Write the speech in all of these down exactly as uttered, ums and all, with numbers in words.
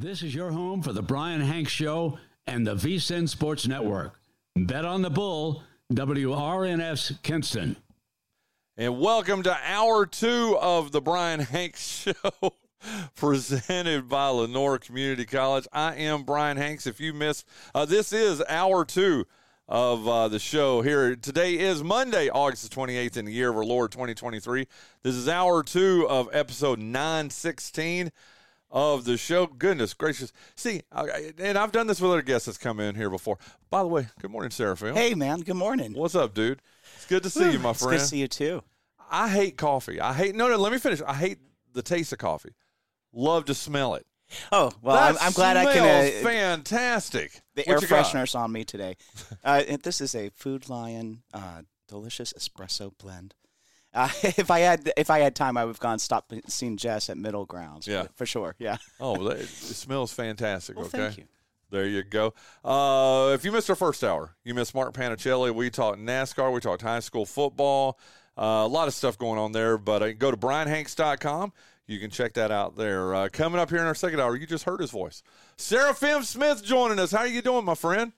This is your home for the Brian Hanks Show and the V S I N Sports Network. Bet on the Bull, W R N S Kinston. And welcome to hour two of the Brian Hanks Show, presented by Lenoir Community College. I am Brian Hanks. If you missed, uh, this is hour two of uh, the show here. Today is Monday, August the twenty-eighth in the year of our Lord twenty twenty-three. This is hour two of episode nine sixteen of the show. Goodness gracious. See, I, and I've done this with other guests that's come in here before. By the way, good morning, Seraphim. Hey, man. Good morning. What's up, dude? It's good to see Ooh, you, my it's friend. It's good to see you, too. I hate coffee. I hate, no, no, let me finish. I hate the taste of coffee. Love to smell it. Oh, well, I'm, I'm glad I can. Uh, fantastic. The what air freshener's got on me today. Uh, this is a Food Lion uh, delicious espresso blend. Uh, if I had if I had time, I would have gone stop and seen Jess at Middle Grounds. Yeah, for sure. Yeah. Oh, it smells fantastic. Well, okay. Thank you. There you go. Uh, if you missed our first hour, you missed Mark Panicelli. We talked NASCAR. We talked high school football. Uh, a lot of stuff going on there. But uh, go to brian hanks dot com. You can check that out there. Uh, coming up here in our second hour, you just heard his voice. Seraphim Smith joining us. How are you doing, my friend?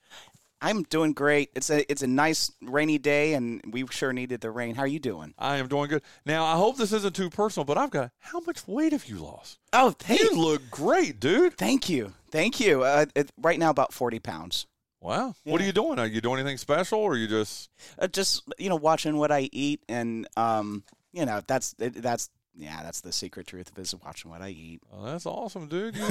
I'm doing great. It's a it's a nice rainy day, and we sure needed the rain. How are you doing? I am doing good. Now, I hope this isn't too personal, but I've got, how much weight have you lost? Oh, thank you. You look great, dude. Thank you. Thank you. Uh, it, right now, about forty pounds. Wow. Yeah. What are you doing? Are you doing anything special, or are you just? Uh, just, you know, watching what I eat, and, um, you know, that's that's. Yeah, that's the secret truth of is watching what I eat. Oh, that's awesome, dude. You,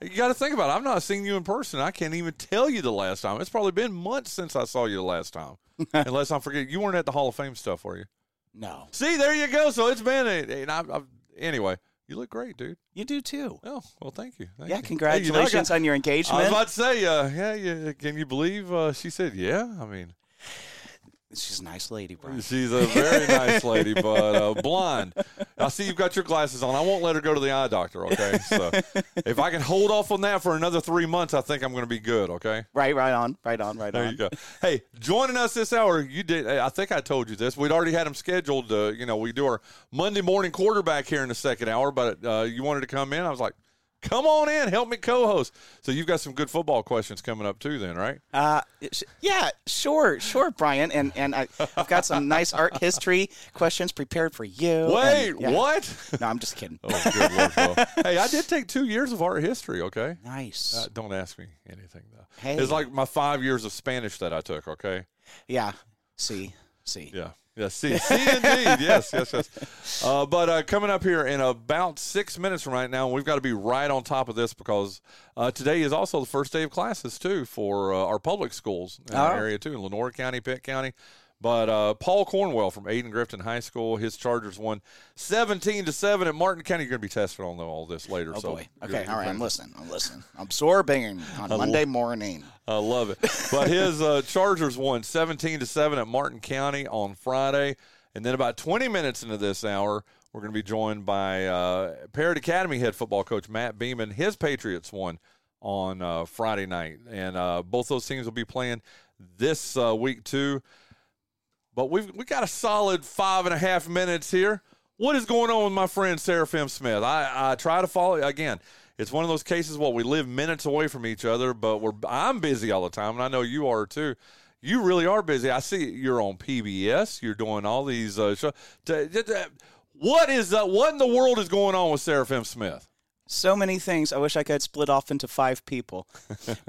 you got to think about it. I've not seen you in person. I can't even tell you the last time. It's probably been months since I saw you the last time. Unless I forget. You weren't at the Hall of Fame stuff, were you? No. See, there you go. So it's been a, and I, I, anyway, you look great, dude. You do, too. Oh, well, thank you. Thank yeah, you. Congratulations hey, you know, got, on your engagement. I was about to say, uh, yeah, yeah, can you believe uh, she said, yeah? I mean. She's a nice lady, Brian. She's a very nice lady, but uh, blonde. I see you've got your glasses on. I won't let her go to the eye doctor, okay? So if I can hold off on that for another three months, I think I'm going to be good, okay? Right, right on, right on, right there on. There you go. Hey, joining us this hour, you did. I think I told you this. We'd already had him scheduled. To, you know, we do our Monday morning quarterback here in the second hour, but uh, you wanted to come in. I was like, come on in, help me co-host. So you've got some good football questions coming up too then, right? Uh, yeah, sure, sure, Brian. And and I, I've got some nice art history questions prepared for you. Wait, and, yeah. What? No, I'm just kidding. Oh, good Lord, well. Hey, I did take two years of art history, okay? Nice. Uh, don't ask me anything, though. Hey. It's like my five years of Spanish that I took, okay? Yeah, see, see. Yeah. Yes, see, see indeed. Yes, yes, yes. Uh, but uh, coming up here in about six minutes from right now, we've got to be right on top of this because uh, today is also the first day of classes, too, for uh, our public schools in oh. our area, too, in Lenoir County, Pitt County. But uh, Paul Cornwell from Ayden-Grifton High School, his Chargers won seventeen to seven at Martin County. You're going to be tested on all this later. Oh, so boy. Okay, all right, I'm listening. I'm listening. I'm absorbing on I Monday lo- morning. I love it. But his uh, Chargers won seventeen to seven at Martin County on Friday. And then about twenty minutes into this hour, we're going to be joined by uh, Parrott Academy head football coach Matt Beaman. His Patriots won on uh, Friday night. And uh, both those teams will be playing this uh, week, too. But we've we got a solid five and a half minutes here. What is going on with my friend Seraphim Smith? I, I try to follow again. It's one of those cases where we live minutes away from each other, but we're I'm busy all the time, and I know you are too. You really are busy. I see you're on P B S. You're doing all these uh, shows. What is uh, what in the world is going on with Seraphim Smith? So many things. I wish I could split off into five people.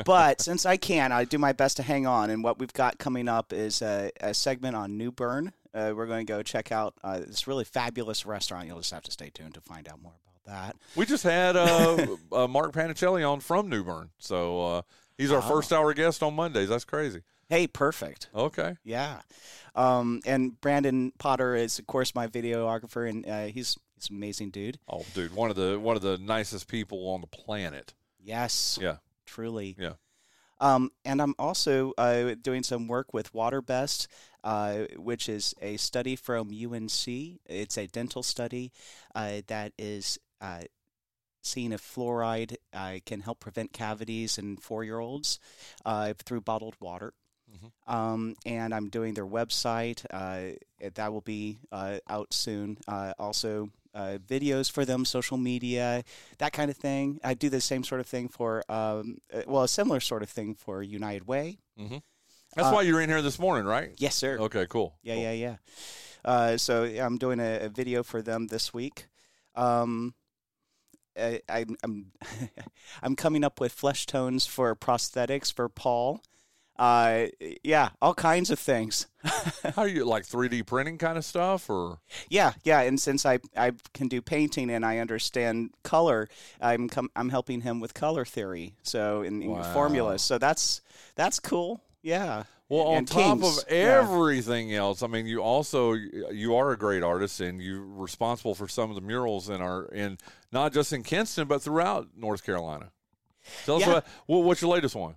But since I can, I do my best to hang on. And what we've got coming up is a, a segment on New Bern. Uh, we're going to go check out uh, this really fabulous restaurant. You'll just have to stay tuned to find out more about that. We just had uh, uh, Mark Panicelli on from New Bern. So uh, he's our oh. first hour guest on Mondays. That's crazy. Hey, perfect. Okay. Yeah. Um, and Brandon Potter is, of course, my videographer, and uh, he's – It's an amazing dude. Oh, dude, one of the one of the nicest people on the planet. Yes. Yeah. Truly. Yeah. Um, and I'm also uh, doing some work with Water Best, uh, which is a study from U N C. It's a dental study uh, that is uh, seeing if fluoride uh, can help prevent cavities in four-year-olds uh, through bottled water. Mm-hmm. Um, and I'm doing their website. Uh, that will be uh, out soon. Uh, also, uh, videos for them, social media, that kind of thing. I do the same sort of thing for, um, well, a similar sort of thing for United Way. Mm-hmm. That's uh, why you're in here this morning, right? Yes, sir. Okay, cool. Yeah, cool. yeah, yeah. Uh, so I'm doing a, a video for them this week. Um, I, I, I'm I'm coming up with flesh tones for prosthetics for Paul. Uh, yeah, all kinds of things. How are you, like three D printing kind of stuff, or? Yeah, yeah. And since I, I can do painting and I understand color, I'm com- I'm helping him with color theory. So in, in wow. formulas, so that's that's cool. Yeah. Well, on top of everything yeah. else, I mean, you also you are a great artist, and you're responsible for some of the murals in our in not just in Kinston but throughout North Carolina. Tell yeah. us about, well, what's your latest one?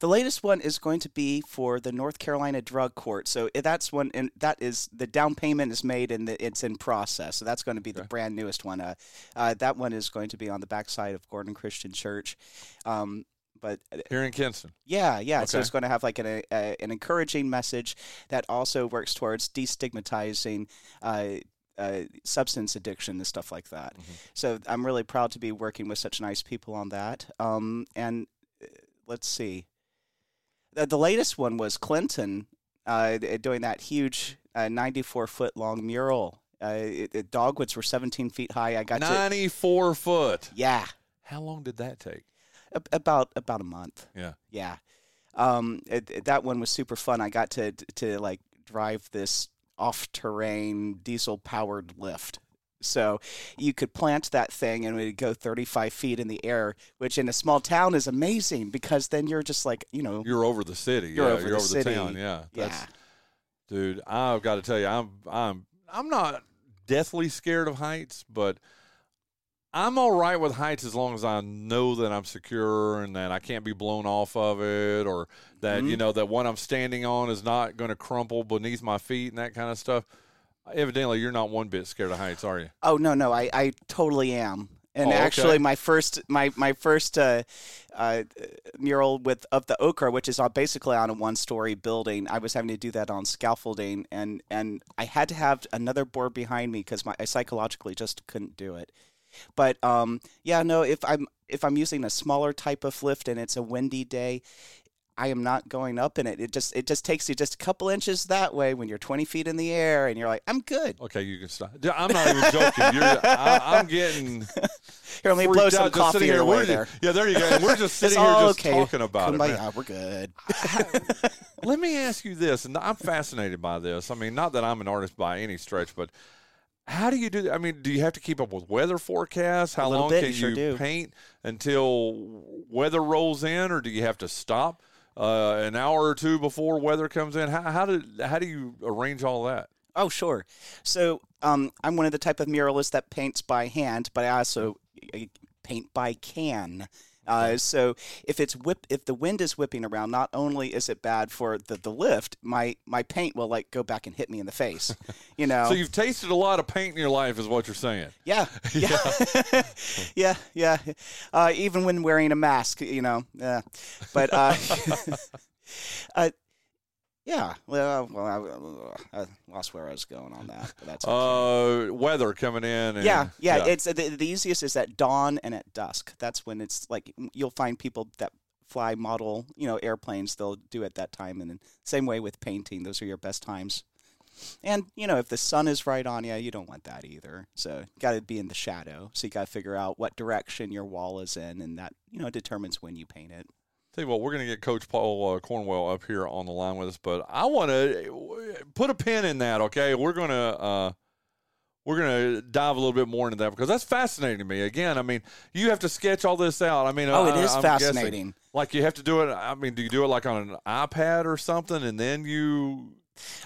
The latest one is going to be for the North Carolina Drug Court. So that's one, and that is the down payment is made and the, it's in process. So that's going to be okay. the brand newest one. Uh, uh, that one is going to be on the backside of Gordon Christian Church. Um, But here in Kinston. Yeah, yeah. Okay. So it's going to have like an a, an encouraging message that also works towards destigmatizing uh, uh, substance addiction and stuff like that. Mm-hmm. So I'm really proud to be working with such nice people on that. Um, and uh, let's see. The, the latest one was Clinton uh, doing that huge uh, ninety-four foot long mural. Uh, it, it, dogwoods were seventeen feet high. I got ninety-four to, foot. Yeah. How long did that take? About about a month. Yeah. Yeah. Um, it, it, that one was super fun. I got to, to like, drive this off-terrain, diesel-powered lift. So you could plant that thing, and it would go thirty-five feet in the air, which in a small town is amazing because then you're just like, you know. You're over the city. You're yeah, over, you're the, over city. the town. Yeah. That's, yeah. Dude, I've got to tell you, I'm I'm I'm not deathly scared of heights, but I'm all right with heights as long as I know that I'm secure and that I can't be blown off of it, or that, mm-hmm. you know, that what I'm standing on is not going to crumple beneath my feet and that kind of stuff. Evidently, you're not one bit scared of heights, are you? Oh, no, no, I, I totally am. And oh, okay. actually, my first my my first uh, uh, mural with of the ochre, which is on, basically on a one-story building, I was having to do that on scaffolding, and, and I had to have another board behind me because I psychologically just couldn't do it. But um, yeah, no. If I'm if I'm using a smaller type of lift and it's a windy day, I am not going up in it. It just it just takes you just a couple inches that way when you're twenty feet in the air and you're like, I'm good. Okay, you can stop. I'm not even joking. You're, I, I'm getting. Here, let me blow some coffee here. We're there. Just, yeah, there you go. And we're just sitting here just okay. talking about Come it. By, we're good. I, let me ask you this, and I'm fascinated by this. I mean, not that I'm an artist by any stretch, but. How do you do that? I mean, do you have to keep up with weather forecasts? How long bit, can you, sure you do. paint until weather rolls in, or do you have to stop uh, an hour or two before weather comes in? How, how, did, how do you arrange all that? Oh, sure. So um, I'm one of the type of muralists that paints by hand, but I also paint by can. Uh, so if it's whip, if the wind is whipping around, not only is it bad for the, the lift, my, my paint will like go back and hit me in the face, you know? So you've tasted a lot of paint in your life is what you're saying. Yeah. Yeah. Yeah. yeah. yeah. Uh, even when wearing a mask, you know, yeah. but, uh, uh, yeah, well, well I, I lost where I was going on that. But that's okay. uh, weather coming in. And, yeah, yeah, yeah. It's the, the easiest is at dawn and at dusk. That's when it's like you'll find people that fly model, you know, airplanes. They'll do at that time, and then, same way with painting. Those are your best times. And you know, if the sun is right on you, you don't want that either. So you got to be in the shadow. So you got to figure out what direction your wall is in, and that you know determines when you paint it. Tell you what, we're going to get Coach Paul uh, Cornwell up here on the line with us, but I want to put a pin in that. Okay, we're going to uh, we're going to dive a little bit more into that because that's fascinating to me. Again, I mean, you have to sketch all this out. I mean, oh, I, it is I'm fascinating. Guessing, like you have to do it. I mean, do you do it like on an iPad or something, and then you?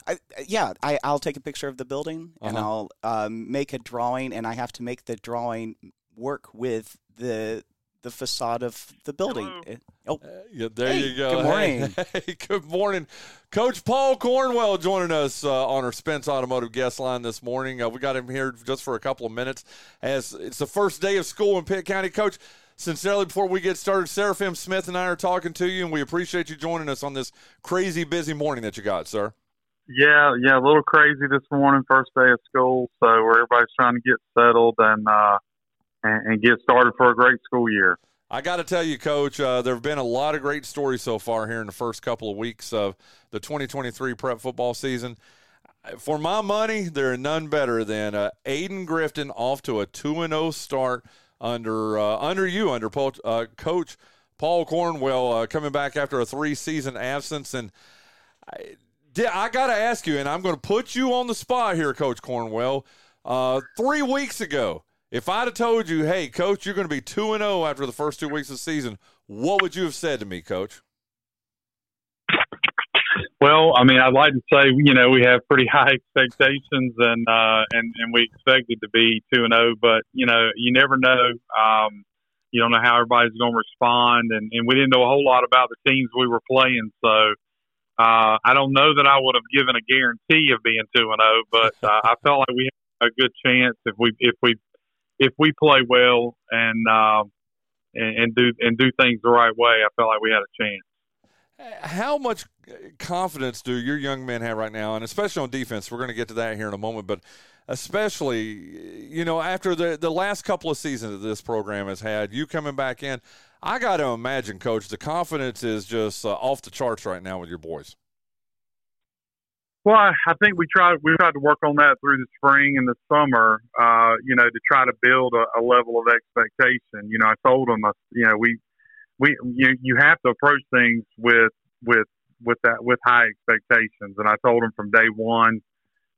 I, yeah, I, I'll take a picture of the building uh-huh. and I'll um, make a drawing, and I have to make the drawing work with the. the facade of the building. Hello. Oh, uh, yeah, there hey, you go. Good morning. Hey, hey, good morning. Coach Paul Cornwell joining us uh, on our Spence Automotive guest line this morning. Uh, we got him here just for a couple of minutes as it's the first day of school in Pitt County. Coach, sincerely, before we get started, Seraphim Smith and I are talking to you, and we appreciate you joining us on this crazy busy morning that you got, sir. Yeah, yeah, a little crazy this morning, first day of school, so everybody's trying to get settled and uh, and, and get started for a great school year. I got to tell you, Coach, uh, there have been a lot of great stories so far here in the first couple of weeks of the twenty twenty-three prep football season. For my money, there are none better than uh, Ayden-Grifton off to a two and oh start under uh, under you, under uh, Coach Paul Cornwell, uh, coming back after a three-season absence. And I, I got to ask you, and I'm going to put you on the spot here, Coach Cornwell, uh, three weeks ago, if I'd have told you, hey, Coach, you're going to be two and oh after the first two weeks of the season, what would you have said to me, Coach? Well, I mean, I'd like to say, you know, we have pretty high expectations and uh, and, and we expected to be two and oh, but, you know, you never know. Um, you don't know how everybody's going to respond, and, and we didn't know a whole lot about the teams we were playing, so uh, I don't know that I would have given a guarantee of being two and oh, but uh, I felt like we had a good chance if we if we – if we play well and, uh, and and do and do things the right way, I felt like we had a chance. How much confidence do your young men have right now, and especially on defense? We're going to get to that here in a moment, but especially, you know, after the, the last couple of seasons that this program has had, you coming back in, I got to imagine, Coach, the confidence is just uh, off the charts right now with your boys. Well, I think we tried, we tried to work on that through the spring and the summer, uh, you know, to try to build a, a level of expectation. You know, I told them, you know, we, we, you, you have to approach things with, with, with that, with high expectations. And I told them from day one,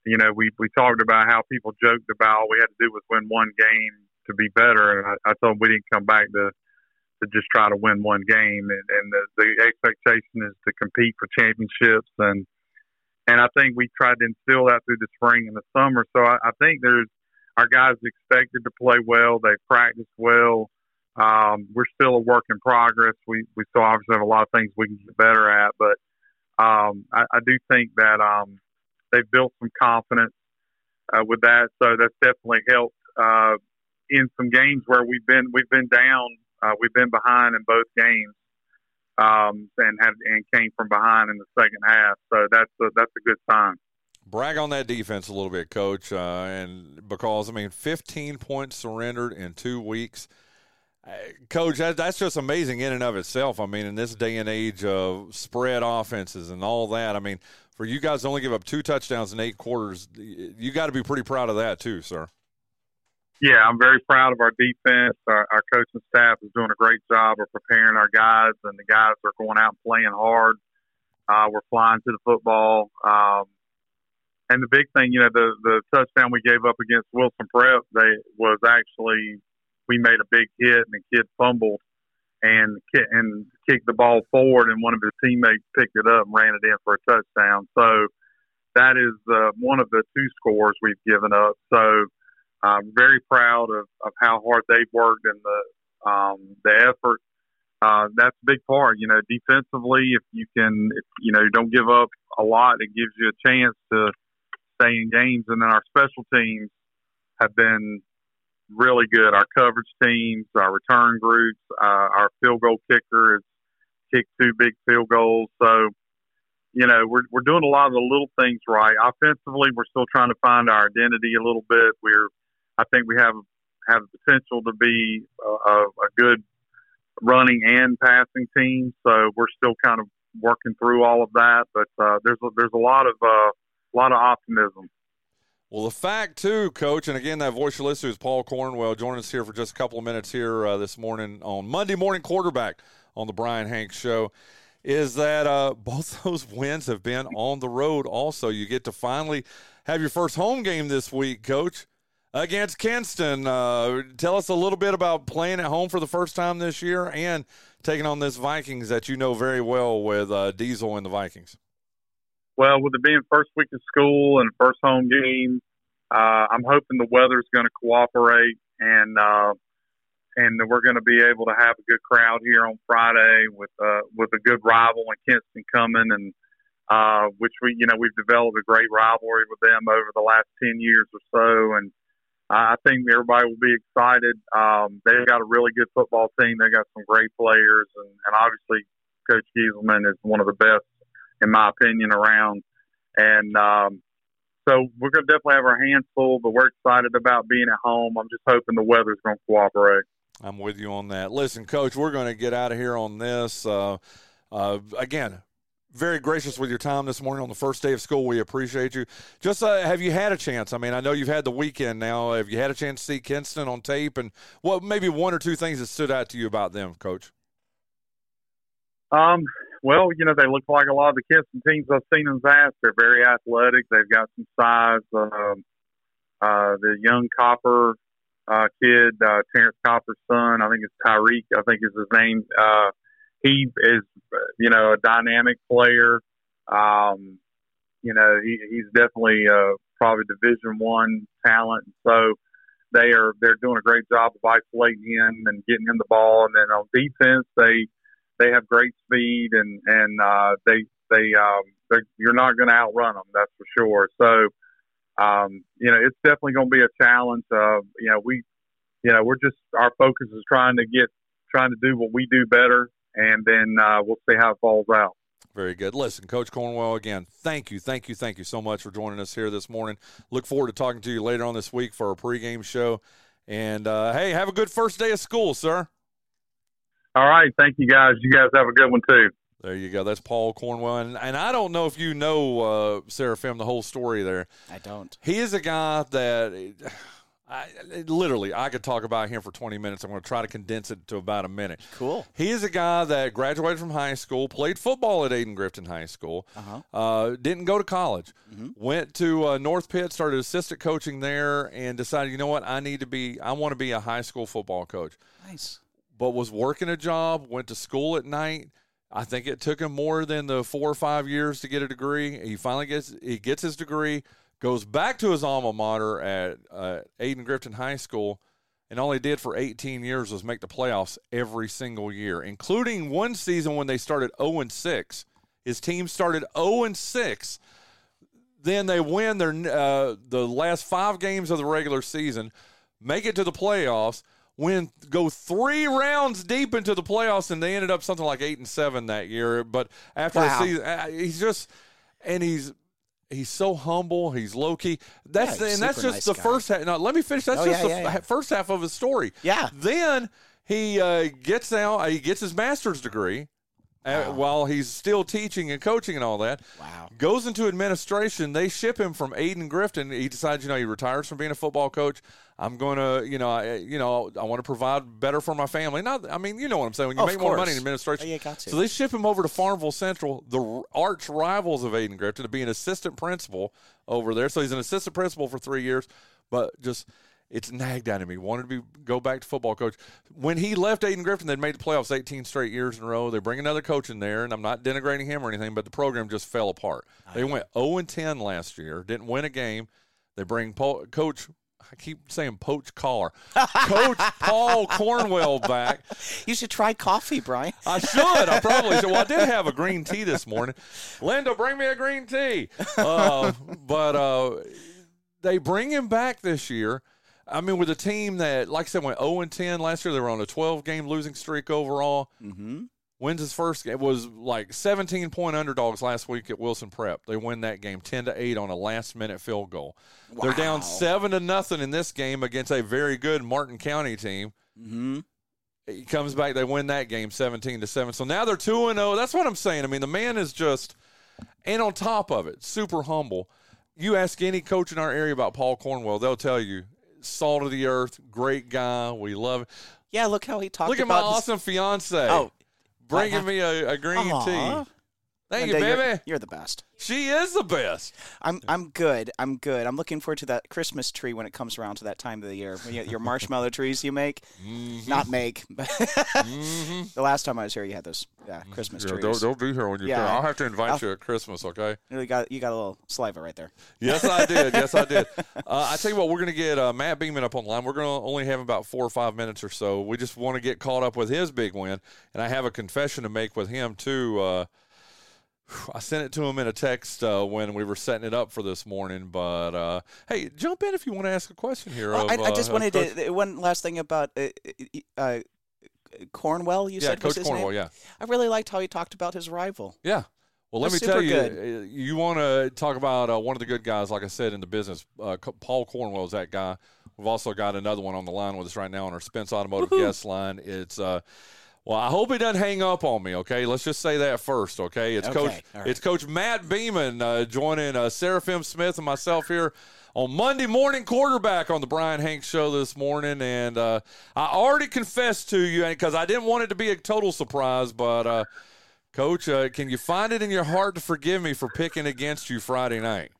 you know, we, we talked about how people joked about all we had to do was win one game to be better. And I, I told them we didn't come back to, to just try to win one game. And, and the, the expectation is to compete for championships. And, And I think we tried to instill that through the spring and the summer. So I, I think there's our guys expected to play well. They practiced well. Um, we're still a work in progress. We we still obviously have a lot of things we can get better at. But um, I, I do think that um, they've built some confidence uh, with that. So that's definitely helped uh, in some games where we've been we've been down. Uh, we've been behind in both games. Um, and had, and came from behind in the second half, so that's a, that's a good sign. Brag on that defense a little bit, Coach, uh, and because I mean, fifteen points surrendered in two weeks, uh, Coach. That, that's just amazing in and of itself. I mean, in this day and age of spread offenses and all that, I mean, for you guys to only give up two touchdowns in eight quarters, you got to be pretty proud of that too, sir. Yeah, I'm very proud of our defense. Our, our coaching staff is doing a great job of preparing our guys, and the guys are going out and playing hard. Uh, we're flying to the football. Um, and the big thing, you know, the, the touchdown we gave up against Wilson Prep, they was actually we made a big hit, and the kid fumbled and, and kicked the ball forward, and one of his teammates picked it up and ran it in for a touchdown. So that is uh, one of the two scores we've given up. So I'm very proud of, of how hard they've worked and the um, the effort. Uh, that's a big part, you know. Defensively, if you can, if, you know, don't give up a lot, it gives you a chance to stay in games. And then our special teams have been really good. Our coverage teams, our return groups, uh, our field goal kicker has kicked two big field goals. So, you know, we're we're doing a lot of the little things right. Offensively, we're still trying to find our identity a little bit. We're I think we have have the potential to be a, a good running and passing team, so we're still kind of working through all of that. But uh, there's a, there's a lot of uh, a lot of optimism. Well, the fact too, Coach, and again, that voice you listen to is Paul Cornwell joining us here for just a couple of minutes here uh, this morning on Monday Morning Quarterback on the Brian Hanks Show. Is that uh, both those wins have been on the road? Also, you get to finally have your first home game this week, Coach. Against Kinston, uh, tell us a little bit about playing at home for the first time this year and taking on this Vikings that you know very well with uh, Diesel and the Vikings. Well, with it being first week of school and first home game, uh, I'm hoping the weather's going to cooperate and uh, and we're going to be able to have a good crowd here on Friday with uh, with a good rival in Kinston coming and. Uh, which we, you know, we've developed a great rivalry with them over the last ten years or so, and I think everybody will be excited. Um, they've got a really good football team. They've got some great players, and, and obviously Coach Gieselman is one of the best, in my opinion, around. And um, so we're going to definitely have our hands full, but we're excited about being at home. I'm just hoping the weather's going to cooperate. I'm with you on that. Listen, Coach, we're going to get out of here on this. Uh, uh, again, very gracious with your time this morning on the first day of school. We appreciate you. Just uh, have you had a chance? I mean, I know you've had the weekend now. Have you had a chance to see Kinston on tape? And what maybe one or two things that stood out to you about them, Coach? Um, well, you know, they look like a lot of the Kinston teams I've seen in the past. They're very athletic. They've got some size. Um, uh, the young Copper uh, kid, uh, Terrence Copper's son, I think it's Tyreek, I think is his name. Uh, he is, you know, a dynamic player. Um, you know, he, he's definitely uh, probably Division One talent. So they are, they're doing a great job of isolating him and getting him the ball. And then on defense, they, They have great speed, and and uh, they they um, you're not going to outrun them. That's for sure. So, um, you know, it's definitely going to be a challenge. Uh, you know, we, you know, we're just our focus is trying to get trying to do what we do better, and then uh, we'll see how it falls out. Very good. Listen, Coach Cornwell, again, thank you, thank you, thank you so much for joining us here this morning. Look forward to talking to you later on this week for our pregame show. And uh, hey, have a good first day of school, sir. All right. Thank you, guys. You guys have a good one, too. There you go. That's Paul Cornwell. And, and I don't know if you know, uh, Seraphim, the whole story there. I don't. He is a guy that I, literally I could talk about him for twenty minutes. I'm going to try to condense it to about a minute. Cool. He is a guy that graduated from high school, played football at Ayden-Grifton High School, uh-huh. uh, didn't go to college, mm-hmm. went to uh, North Pitt, started assistant coaching there, and decided, you know what, I need to be – I want to be a high school football coach. Nice. But was working a job, went to school at night. I think it took him more than the four or five years to get a degree. He finally gets he gets his degree, goes back to his alma mater at uh, Ayden-Grifton High School, and all he did for eighteen years was make the playoffs every single year, including one season when they started oh and six. His team started oh and six. Then they win their uh, the last five games of the regular season, make it to the playoffs, Win, go three rounds deep into the playoffs, and they ended up something like eight and seven that year. But after wow. the season, he's just and he's he's so humble. He's low key. That's yeah, the, and that's just nice the guy. First half. Now let me finish. That's oh, just yeah, the yeah, yeah. first half of his story. Yeah. Then he uh, gets out. He gets his master's degree wow. at, while he's still teaching and coaching and all that. Wow. Goes into administration. They ship him from Ayden-Grifton. He decides, you know, he retires from being a football coach. I'm going to, you know, I, you know, I want to provide better for my family. Not, I mean, you know what I'm saying. When you oh, make more money in administration. Oh, yeah, got to. So they ship him over to Farmville Central, the arch rivals of Ayden-Grifton, to be an assistant principal over there. So he's an assistant principal for three years, but just it's nagged out of me. Wanted to be, go back to football coach. When he left Ayden-Grifton, they'd made the playoffs eighteen straight years in a row. They bring another coach in there, and I'm not denigrating him or anything, but the program just fell apart. I they know. went oh and ten last year, didn't win a game. They bring Paul, Coach I keep saying Poach Carr. Coach Paul Cornwell back. You should try coffee, Brian. I should. I probably should. Well, I did have a green tea this morning. Linda, bring me a green tea. Uh, but uh, they bring him back this year. I mean, with a team that, like I said, went oh and ten last year. They were on a twelve-game losing streak overall. Mm-hmm. Wins his first game. It was like seventeen-point underdogs last week at Wilson Prep. They win that game ten to eight on a last-minute field goal. Wow. They're down seven to nothing in this game against a very good Martin County team. Mm-hmm. He comes back. They win that game seventeen to seven. So now they're two and oh. That's what I'm saying. I mean, the man is just, and on top of it, super humble. You ask any coach in our area about Paul Cornwell, they'll tell you, salt of the earth, great guy. We love it. Yeah, look how he talked about Look at my this. awesome fiancé. Oh. Bringing me a, a green Aww. tea. Thank Linda, you, baby. You're, you're the best. She is the best. I'm I'm good. I'm good. I'm looking forward to that Christmas tree when it comes around to that time of the year. When you, your marshmallow trees you make, mm-hmm. not make. But mm-hmm. The last time I was here, you had those yeah, Christmas yeah, trees. Don't, don't be here when you're yeah, right. I'll have to invite I'll, you at Christmas, okay? You got you got a little saliva right there. Yes, I did. Yes, I did. Uh, I tell you what, we're going to get uh, Matt Beaman up on the line. We're going to only have about four or five minutes or so. We just want to get caught up with his big win, and I have a confession to make with him, too. Uh, I sent it to him in a text uh, when we were setting it up for this morning. But, uh, hey, jump in if you want to ask a question here. Well, of, I, I just uh, wanted to – one last thing about uh, uh, Cornwell, you yeah, said Coach was his Cornwell, name? Yeah, Coach Cornwell, yeah. I really liked how he talked about his rival. Yeah. Well, let That's me tell you, good. you want to talk about uh, one of the good guys, like I said, in the business. Uh, Paul Cornwell is that guy. We've also got another one on the line with us right now on our Spence Automotive Woo-hoo. guest line. It's uh, well, I hope he doesn't hang up on me, okay? Let's just say that first, okay? It's okay. Coach. Right. It's Coach Matt Beaman uh, joining uh, Seraphim Smith and myself here on Monday Morning Quarterback on the Brian Hanks Show this morning. And uh, I already confessed to you because I didn't want it to be a total surprise, but uh, Coach, uh, can you find it in your heart to forgive me for picking against you Friday night?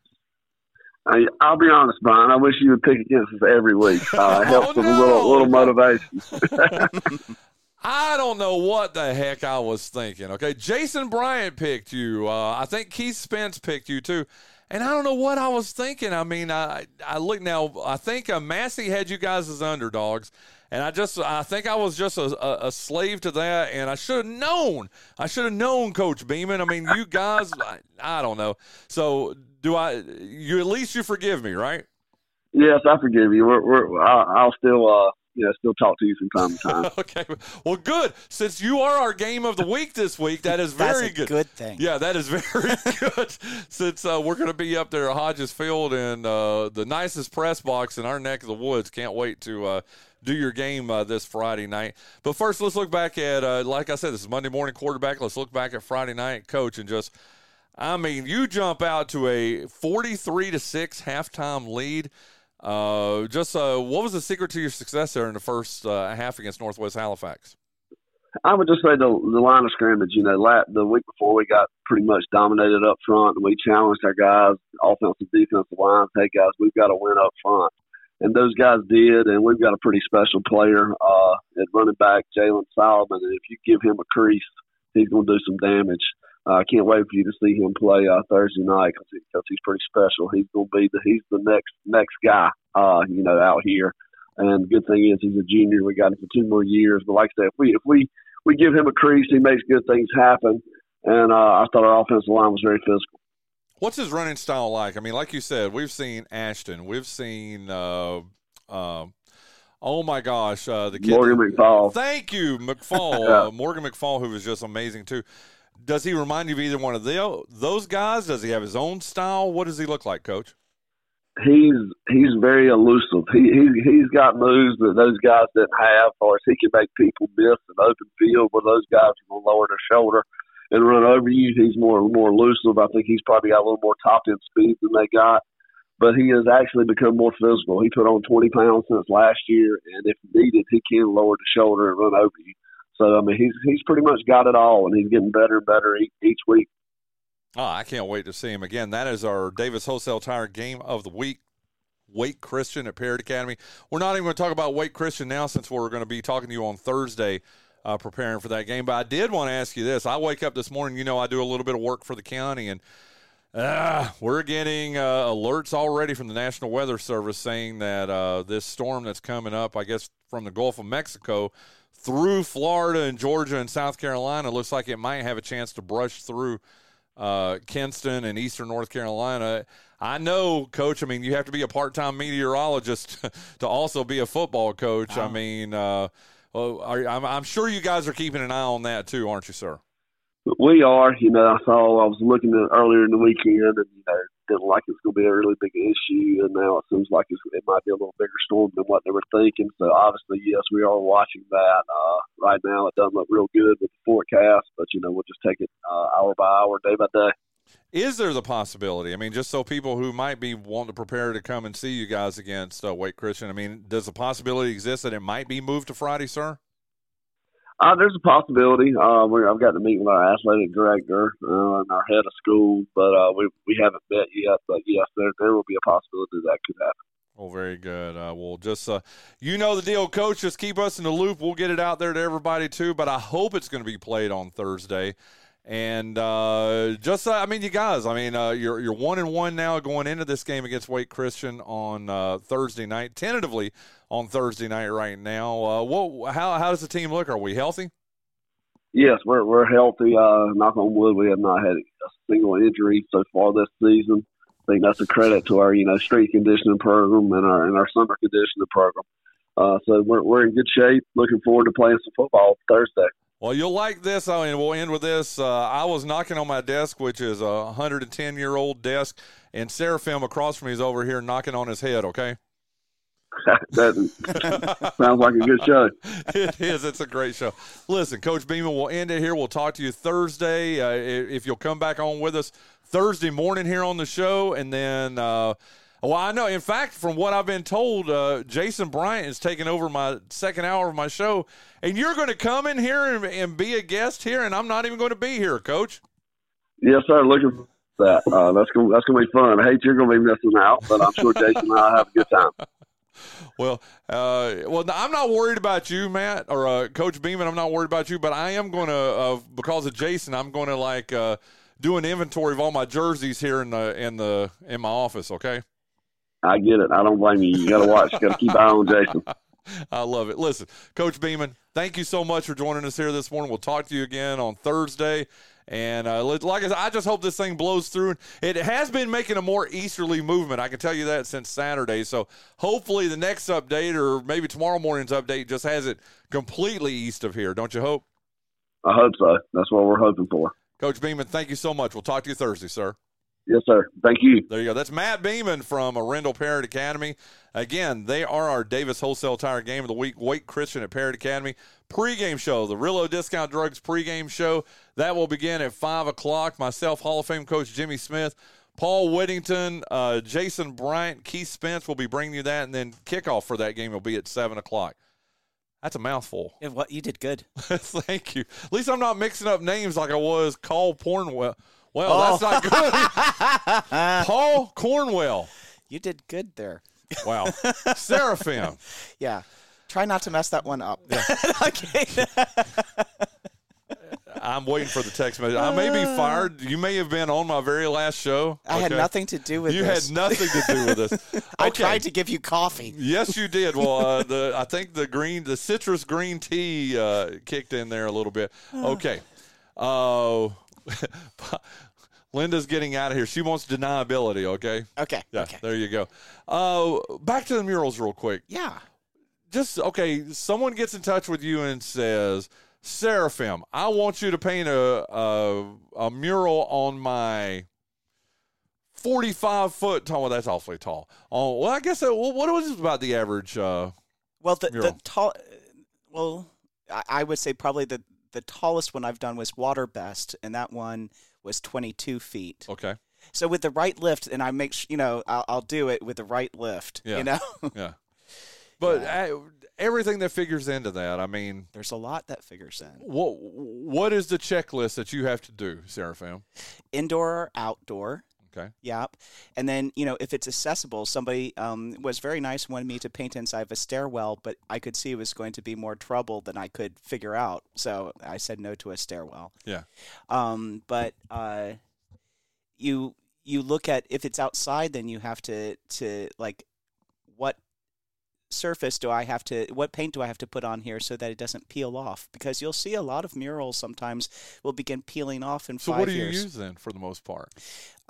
I, I'll be honest, Brian. I wish you would pick against us every week. Uh, it helps oh, no. with a little, little motivation. I don't know what the heck I was thinking. Okay, Jason Bryant picked you. Uh, I think Keith Spence picked you too. And I don't know what I was thinking. I mean, I I look now. I think uh, Massey had you guys as underdogs, and I just I think I was just a, a, a slave to that. And I should have known. I should have known, Coach Beaman. I mean, you guys. I, I don't know. So do I? You at least you forgive me, right? Yes, I forgive you. We're, we're, I, I'll still. Uh... Yeah, I still talk to you from time to time. Okay. Well, good. Since you are our game of the week this week, that is very That's a good. good thing. Yeah, that is very good. Since uh, we're going to be up there at Hodges Field in uh, the nicest press box in our neck of the woods. Can't wait to uh, do your game uh, this Friday night. But first, let's look back at, uh, like I said, this is Monday Morning Quarterback. Let's look back at Friday night, Coach, and just, I mean, you jump out to a forty-three to six halftime lead. Uh, just uh, what was the secret to your success there in the first uh, half against Northwest Halifax? I would just say the, the line of scrimmage. You know, la- the week before we got pretty much dominated up front, and we challenged our guys, offensive, defensive lines. Hey guys, we've got to win up front, and those guys did. And we've got a pretty special player uh, at running back, Jalen Solomon. And if you give him a crease, he's going to do some damage. I uh, can't wait for you to see him play uh, Thursday night because he, he's pretty special. He's going to be the he's the next next guy, uh, you know, out here. And the good thing is he's a junior. We got him for two more years. But like I said, if we if we, we give him a crease, he makes good things happen. And uh, I thought our offensive line was very physical. What's his running style like? I mean, like you said, we've seen Ashton. We've seen uh, uh, oh my gosh, uh, the kid Morgan McFaul. Thank you, McFaul. yeah. uh, Morgan McFaul, who was just amazing too. Does he remind you of either one of the, those guys? Does he have his own style? What does he look like, Coach? He's he's very elusive. He, he, he's got moves that those guys didn't have, or he can make people miss an open field where those guys will lower their shoulder and run over you. He's more more elusive. I think he's probably got a little more top-end speed than they got. But he has actually become more physical. He put on twenty pounds since last year, and if needed, he can lower the shoulder and run over you. So, I mean, he's he's pretty much got it all, and he's getting better and better each, each week. Oh, I can't wait to see him again. That is our Davis Wholesale Tire Game of the Week, Wake Christian at Parrott Academy. We're not even going to talk about Wake Christian now since we're going to be talking to you on Thursday uh, preparing for that game. But I did want to ask you this. I wake up this morning, you know, I do a little bit of work for the county, and uh, we're getting uh, alerts already from the National Weather Service saying that uh, this storm that's coming up, I guess, from the Gulf of Mexico through Florida and Georgia and South Carolina, looks like it might have a chance to brush through uh, Kinston and eastern North Carolina. I know, Coach, I mean, you have to be a part-time meteorologist to also be a football coach. Oh. I mean, uh, well, are, I'm, I'm sure you guys are keeping an eye on that too, aren't you, sir? We are. You know, I saw, I was looking at earlier in the weekend, and, you know, didn't like it was going to be a really big issue, and now it seems like it's, it might be a little bigger storm than what they were thinking. So, obviously, yes, we are watching that. Uh, right now, it doesn't look real good with the forecast, but, you know, we'll just take it uh, hour by hour, day by day. Is there the possibility? I mean, just so people who might be wanting to prepare to come and see you guys against uh, Wake Christian, I mean, does the possibility exist that it might be moved to Friday, sir? Uh, there's a possibility. Uh, we're, I've got to meet with our athletic director uh, and our head of school, but uh, we we haven't met yet. But yes, there there will be a possibility that could happen. Oh, very good. Uh, well, just uh, you know the deal, Coach. Just keep us in the loop. We'll get it out there to everybody too. But I hope it's going to be played on Thursday. And uh, just uh, I mean, you guys. I mean, uh, you're you're one and one now going into this game against Wake Christian on uh, Thursday night. Tentatively. On Thursday night right now. Uh, what? How how does the team look? Are we healthy? Yes, we're we're healthy. Uh, knock on wood, we have not had a single injury so far this season. I think that's a credit to our you know strength conditioning program and our and our summer conditioning program. Uh, so we're we're in good shape. Looking forward to playing some football Thursday. Well, you'll like this. I mean, we'll end with this. Uh, I was knocking on my desk, which is a one hundred ten-year-old desk, and Seraphim across from me is over here knocking on his head, okay? That sounds like a good show. It is. It's a great show. Listen, Coach Beaman, we'll end it here. We'll talk to you Thursday, uh, if you'll come back on with us Thursday morning here on the show, and then uh, – well, I know. In fact, from what I've been told, uh, Jason Bryant is taking over my second hour of my show, and you're going to come in here and, and be a guest here, and I'm not even going to be here, Coach. Yes, sir. Looking for that. Uh, that's going that's going to be fun. I hate you're going to be missing out, but I'm sure Jason and I have a good time. Well, uh, well, I'm not worried about you, Matt, or uh, Coach Beaman. I'm not worried about you, but I am going to, uh, because of Jason, I'm going to like uh, do an inventory of all my jerseys here in the in the in my office. Okay. I get it. I don't blame you. You got to watch. You got to keep an eye on Jason. I love it. Listen, Coach Beaman, thank you so much for joining us here this morning. We'll talk to you again on Thursday. And uh, like I said, I just hope this thing blows through. It has been making a more easterly movement. I can tell you that since Saturday. So hopefully the next update or maybe tomorrow morning's update just has it completely east of here. Don't you hope? I hope so. That's what we're hoping for. Coach Beaman, thank you so much. We'll talk to you Thursday, sir. Yes, sir. Thank you. There you go. That's Matt Beaman from Arendelle Parrott Academy. Again, they are our Davis Wholesale Tire Game of the Week. Wake Christian at Parrott Academy. Pregame show, the Rillo Discount Drugs pregame show. That will begin at five o'clock. Myself, Hall of Fame coach Jimmy Smith, Paul Whittington, uh, Jason Bryant, Keith Spence will be bringing you that, and then kickoff for that game will be at seven o'clock. That's a mouthful. Yeah, well, you did good. Thank you. At least I'm not mixing up names like I was Paul Cornwell. Well, oh. That's not good. Paul Cornwell. You did good there. Wow. Seraphim. Yeah. Try not to mess that one up. Yeah. Okay. I'm waiting for the text message. I may be fired. You may have been on my very last show. I okay. had nothing to do with you this. You had nothing to do with this. Okay. I tried to give you coffee. Yes, you did. Well, uh, the I think the green, the citrus green tea uh, kicked in there a little bit. Okay. Oh. Uh, Linda's getting out of here. She wants deniability, okay? Okay. Yeah, okay. There you go. Uh, back to the murals real quick. Yeah. Just, okay, someone gets in touch with you and says, Seraphim, I want you to paint a a, a mural on my forty-five foot tall. Well, that's awfully tall. Oh, well, I guess, that, well, what was about the average uh, Well, the, the tall, well, I, I would say probably the, The tallest one I've done was Water Best, and that one was twenty-two feet. Okay. So with the right lift, and I make you know I'll, I'll do it with the right lift. Yeah. You know. Yeah. But yeah. I, everything that figures into that, I mean, there's a lot that figures in. What What is the checklist that you have to do, Seraphim? Indoor or outdoor. Okay. Yep. And then, you know, if it's accessible, somebody um, was very nice, wanted me to paint inside of a stairwell, but I could see it was going to be more trouble than I could figure out. So I said no to a stairwell. Yeah. Um, but uh, you you look at, if it's outside, then you have to, to, like, what surface do I have to, what paint do I have to put on here so that it doesn't peel off? Because you'll see a lot of murals sometimes will begin peeling off in so five years. So what do you years. use then for the most part?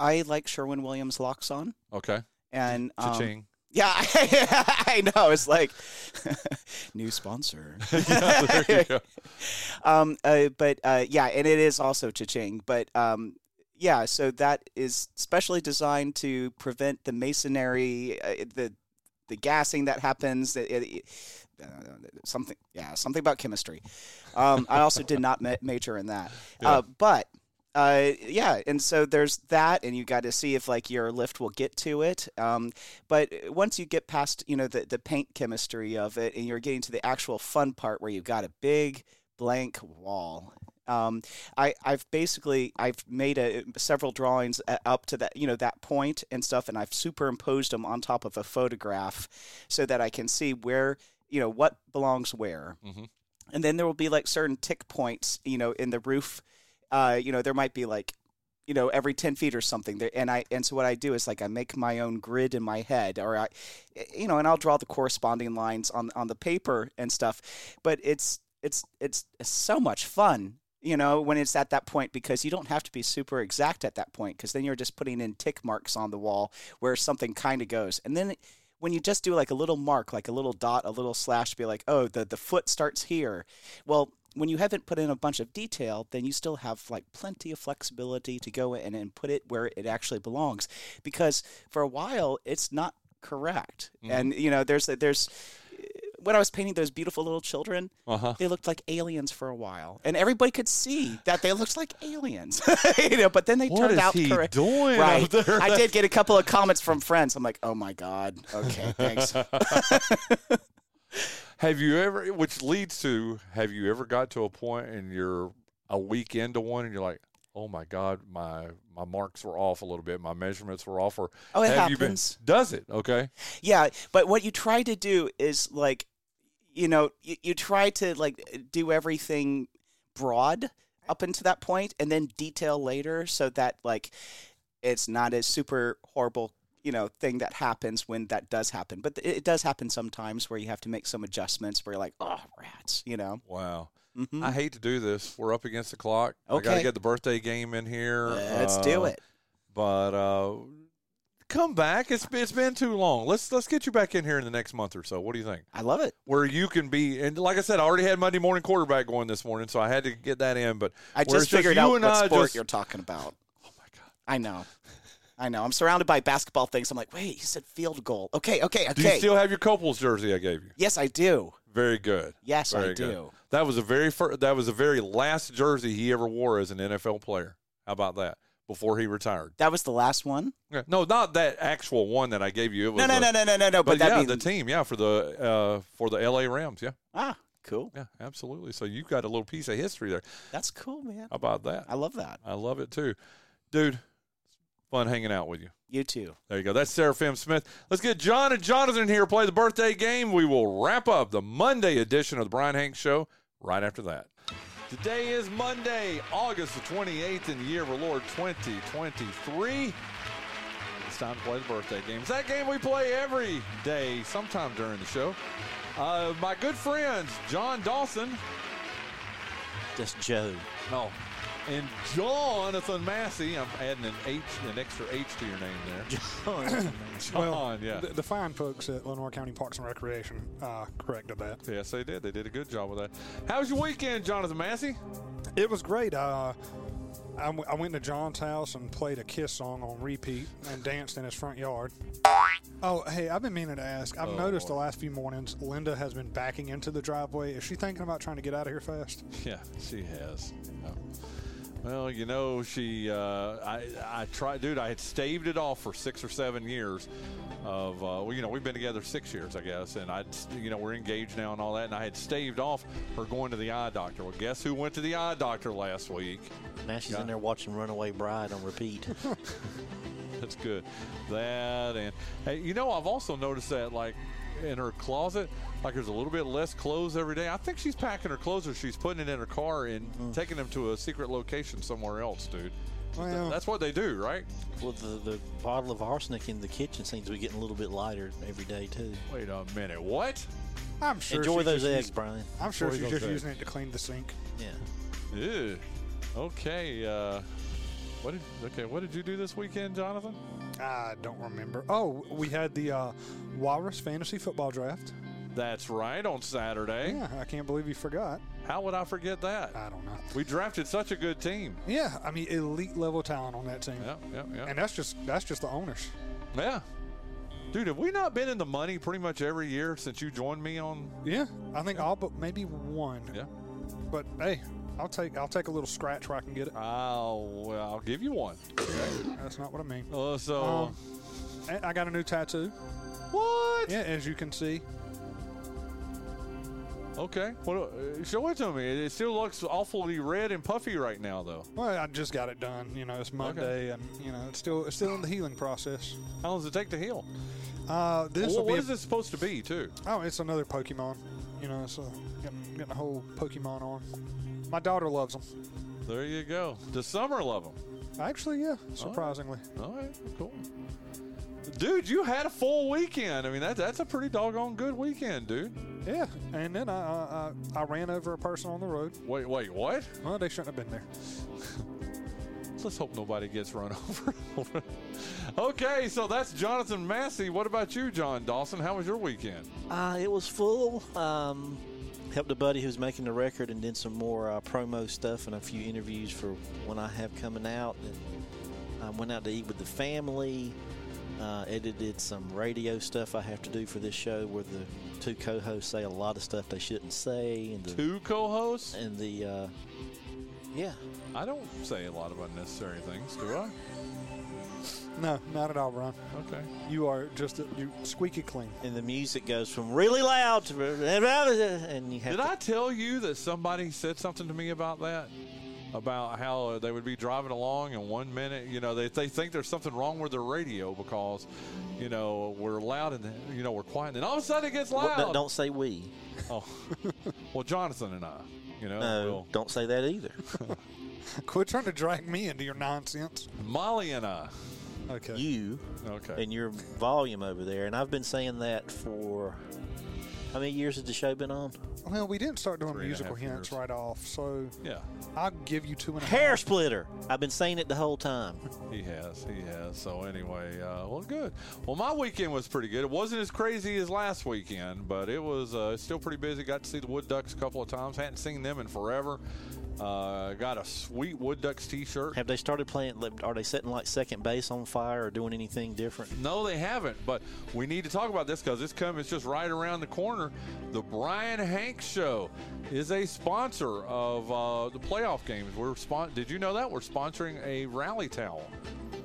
I like Sherwin-Williams Loxon. Okay. And um, cha-ching. Yeah, I know. It's like new sponsor. Yeah, there you go. Um, uh, but uh, yeah, and it is also cha-ching. But um, yeah, so that is specially designed to prevent the masonry, uh, the the gassing that happens. It, it, uh, something, yeah, something about chemistry. Um, I also did not ma- major in that, yeah. uh, but. Uh, yeah, and so there's that, and you got to see if, like, your lift will get to it. Um, but once you get past, you know, the, the paint chemistry of it, and you're getting to the actual fun part where you've got a big blank wall. Um, I, I've basically, I've made a, several drawings up to that, you know, that point and stuff, and I've superimposed them on top of a photograph so that I can see where, you know, what belongs where. Mm-hmm. And then there will be, like, certain tick points, you know, in the roof. Uh, you know, there might be like, you know, every ten feet or something there. And I, and so what I do is like, I make my own grid in my head or I, you know, and I'll draw the corresponding lines on, on the paper and stuff, but it's, it's, it's so much fun, you know, when it's at that point, because you don't have to be super exact at that point. Cause then you're just putting in tick marks on the wall where something kind of goes. And then when you just do like a little mark, like a little dot, a little slash, be like, oh, the, the foot starts here. Well, when you haven't put in a bunch of detail, then you still have like plenty of flexibility to go in and put it where it actually belongs. Because for a while, it's not correct. Mm-hmm. And, you know, there's there's when I was painting those beautiful little children, uh-huh. they looked like aliens for a while. And everybody could see that they looked like aliens. you know, But then they what turned out correct. What is he doing right. up there? I did get a couple of comments from friends. I'm like, oh, my God. Okay, thanks. Have you ever, which leads to, have you ever got to a point and you're a week into one and you're like, oh my God, my my marks were off a little bit, my measurements were off? Or oh, it have happens. You been, does it? Okay. Yeah, but what you try to do is like, you know, you, you try to like do everything broad up into that point and then detail later so that like it's not a super horrible you know, thing that happens when that does happen. But it does happen sometimes where you have to make some adjustments where you're like, oh, rats, you know. Wow. Mm-hmm. I hate to do this. We're up against the clock. Okay. I got to get the birthday game in here. Let's uh, do it. But uh, come back. It's It's been too long. Let's let's get you back in here in the next month or so. What do you think? I love it. Where you can be. And like I said, I already had Monday morning quarterback going this morning, so I had to get that in. But I just figured just out what I sport just, you're talking about. Oh, my God. I know. I know. I'm surrounded by basketball things. I'm like, wait, he said field goal. Okay, okay, okay. Do you still have your Copels jersey I gave you? Yes, I do. Very good. Yes, very I good. do. That was a very first, that was the very last jersey he ever wore as an N F L player. How about that? Before he retired. That was the last one? Yeah. No, not that actual one that I gave you. It was no, no, a, no, no, no, no, no. But, but yeah, means- the team, yeah, for the uh, for the L A Rams, yeah. Ah, cool. Yeah, absolutely. So you've got a little piece of history there. That's cool, man. How about that? I love that. I love it too. Dude. Fun hanging out with you. You too. There you go. That's Seraphim Smith. Let's get John and Jonathan here, play the birthday game. We will wrap up the Monday edition of the Brian Hanks Show right after that. Today is Monday, August the twenty-eighth in the year of our Lord twenty twenty-three. It's time to play the birthday game. It's that game we play every day, sometime during the show. Uh, my good friends, John Dawson. Just Joe. No. And Jonathan Massey, I'm adding an H, an extra H to your name there. John, well, yeah. The, the fine folks at Lenoir County Parks and Recreation uh, corrected that. Yes, they did. They did a good job with that. How was your weekend, Jonathan Massey? It was great. Uh, I, w- I went to John's house and played a Kiss song on repeat and danced in his front yard. Oh, hey, I've been meaning to ask. I've oh, noticed Lord. the last few mornings Linda has been backing into the driveway. Is she thinking about trying to get out of here fast? Yeah, she has. Oh. Well, you know, she, uh, I, I tried, dude, I had staved it off for six or seven years of, uh, well, you know, we've been together six years, I guess. And I, you know, we're engaged now and all that. And I had staved off her going to the eye doctor. Well, guess who went to the eye doctor last week? Now she's God. in there watching Runaway Bride on repeat. That's good. That and, hey, you know, I've also noticed that, like, in her closet, like there's a little bit less clothes every day. I think she's packing her clothes or she's putting it in her car and mm. taking them to a secret location somewhere else, dude. Well, that's what they do, right? Well, the, the bottle of arsenic in the kitchen seems to be getting a little bit lighter every day, too. Wait a minute. What? I'm sure. Enjoy those eggs, used, Brian. I'm sure Enjoy she's just eggs. using it to clean the sink. Yeah. Ew. Okay. Uh, what did, okay, what did you do this weekend, Jonathan? I don't remember. Oh, we had the uh, Walrus Fantasy Football Draft. That's right, on Saturday. Yeah, I can't believe you forgot. How would I forget that? I don't know. We drafted such a good team. Yeah, I mean, elite level talent on that team. Yeah, yeah, yeah. And that's just that's just the owners. Yeah. Dude, have we not been in the money pretty much every year since you joined me on? Yeah, I think yeah. all but maybe one. Yeah. But, hey. I'll take I'll take a little scratch where I can get it. I'll I'll give you one. Okay. That's not what I mean. Oh, uh, so um, I got a new tattoo. What? Yeah, as you can see. Okay, well, show it to me. It still looks awfully red and puffy right now, though. Well, I just got it done. You know, it's Monday, okay. and you know, it's still it's still in the healing process. How long does it take to heal? Uh, this well, what be is a, this supposed to be, too? Oh, it's another Pokemon. You know, so getting getting a whole Pokemon on. My daughter loves them. There you go. Does Summer love them? Actually, yeah, surprisingly. All right, All right. Cool. Dude, you had a full weekend. I mean, that, that's a pretty doggone good weekend, dude. Yeah, and then I, I I ran over a person on the road. Wait, wait, what? Well, they shouldn't have been there. Let's hope nobody gets run over. Okay, so that's Jonathan Massey. What about you, John Dawson? How was your weekend? Uh, it was full. Um... helped a buddy who's making the record, and did some more uh, promo stuff and a few interviews for when I have coming out. And I went out to eat with the family. Uh, edited some radio stuff I have to do for this show, where the two co-hosts say a lot of stuff they shouldn't say. And the, two co-hosts? And the, uh, yeah. I don't say a lot of unnecessary things, do I? No, not at all, Ron. Okay. You are just, a, you squeak it clean. And the music goes from really loud to, and you have Did to, I tell you that somebody said something to me about that? About how they would be driving along and one minute, you know, they, they think there's something wrong with their radio because, you know, we're loud and, you know, we're quiet. And all of a sudden it gets loud. Well, don't say we. Oh, well, Jonathan and I, you know. No, we'll, don't say that either. Quit trying to drag me into your nonsense. Molly and I. Okay. You. Okay. And your volume over there. And I've been saying that for... How many years has the show been on? Well, we didn't start doing musical hints right off, so yeah, I'll give you two and a half. Hair splitter. I've been saying it the whole time. He has, he has. So anyway, uh, well, good. Well, my weekend was pretty good. It wasn't as crazy as last weekend, but it was uh, still pretty busy. Got to see the Wood Ducks a couple of times. Hadn't seen them in forever. Uh, got a sweet Wood Ducks T-shirt. Have they started playing? Are they setting like second base on fire or doing anything different? No, they haven't. But we need to talk about this because it's coming. It's just right around the corner. The Brian Hanks Show is a sponsor of uh, the playoff games. We're spon- Did you know that we're sponsoring a rally towel?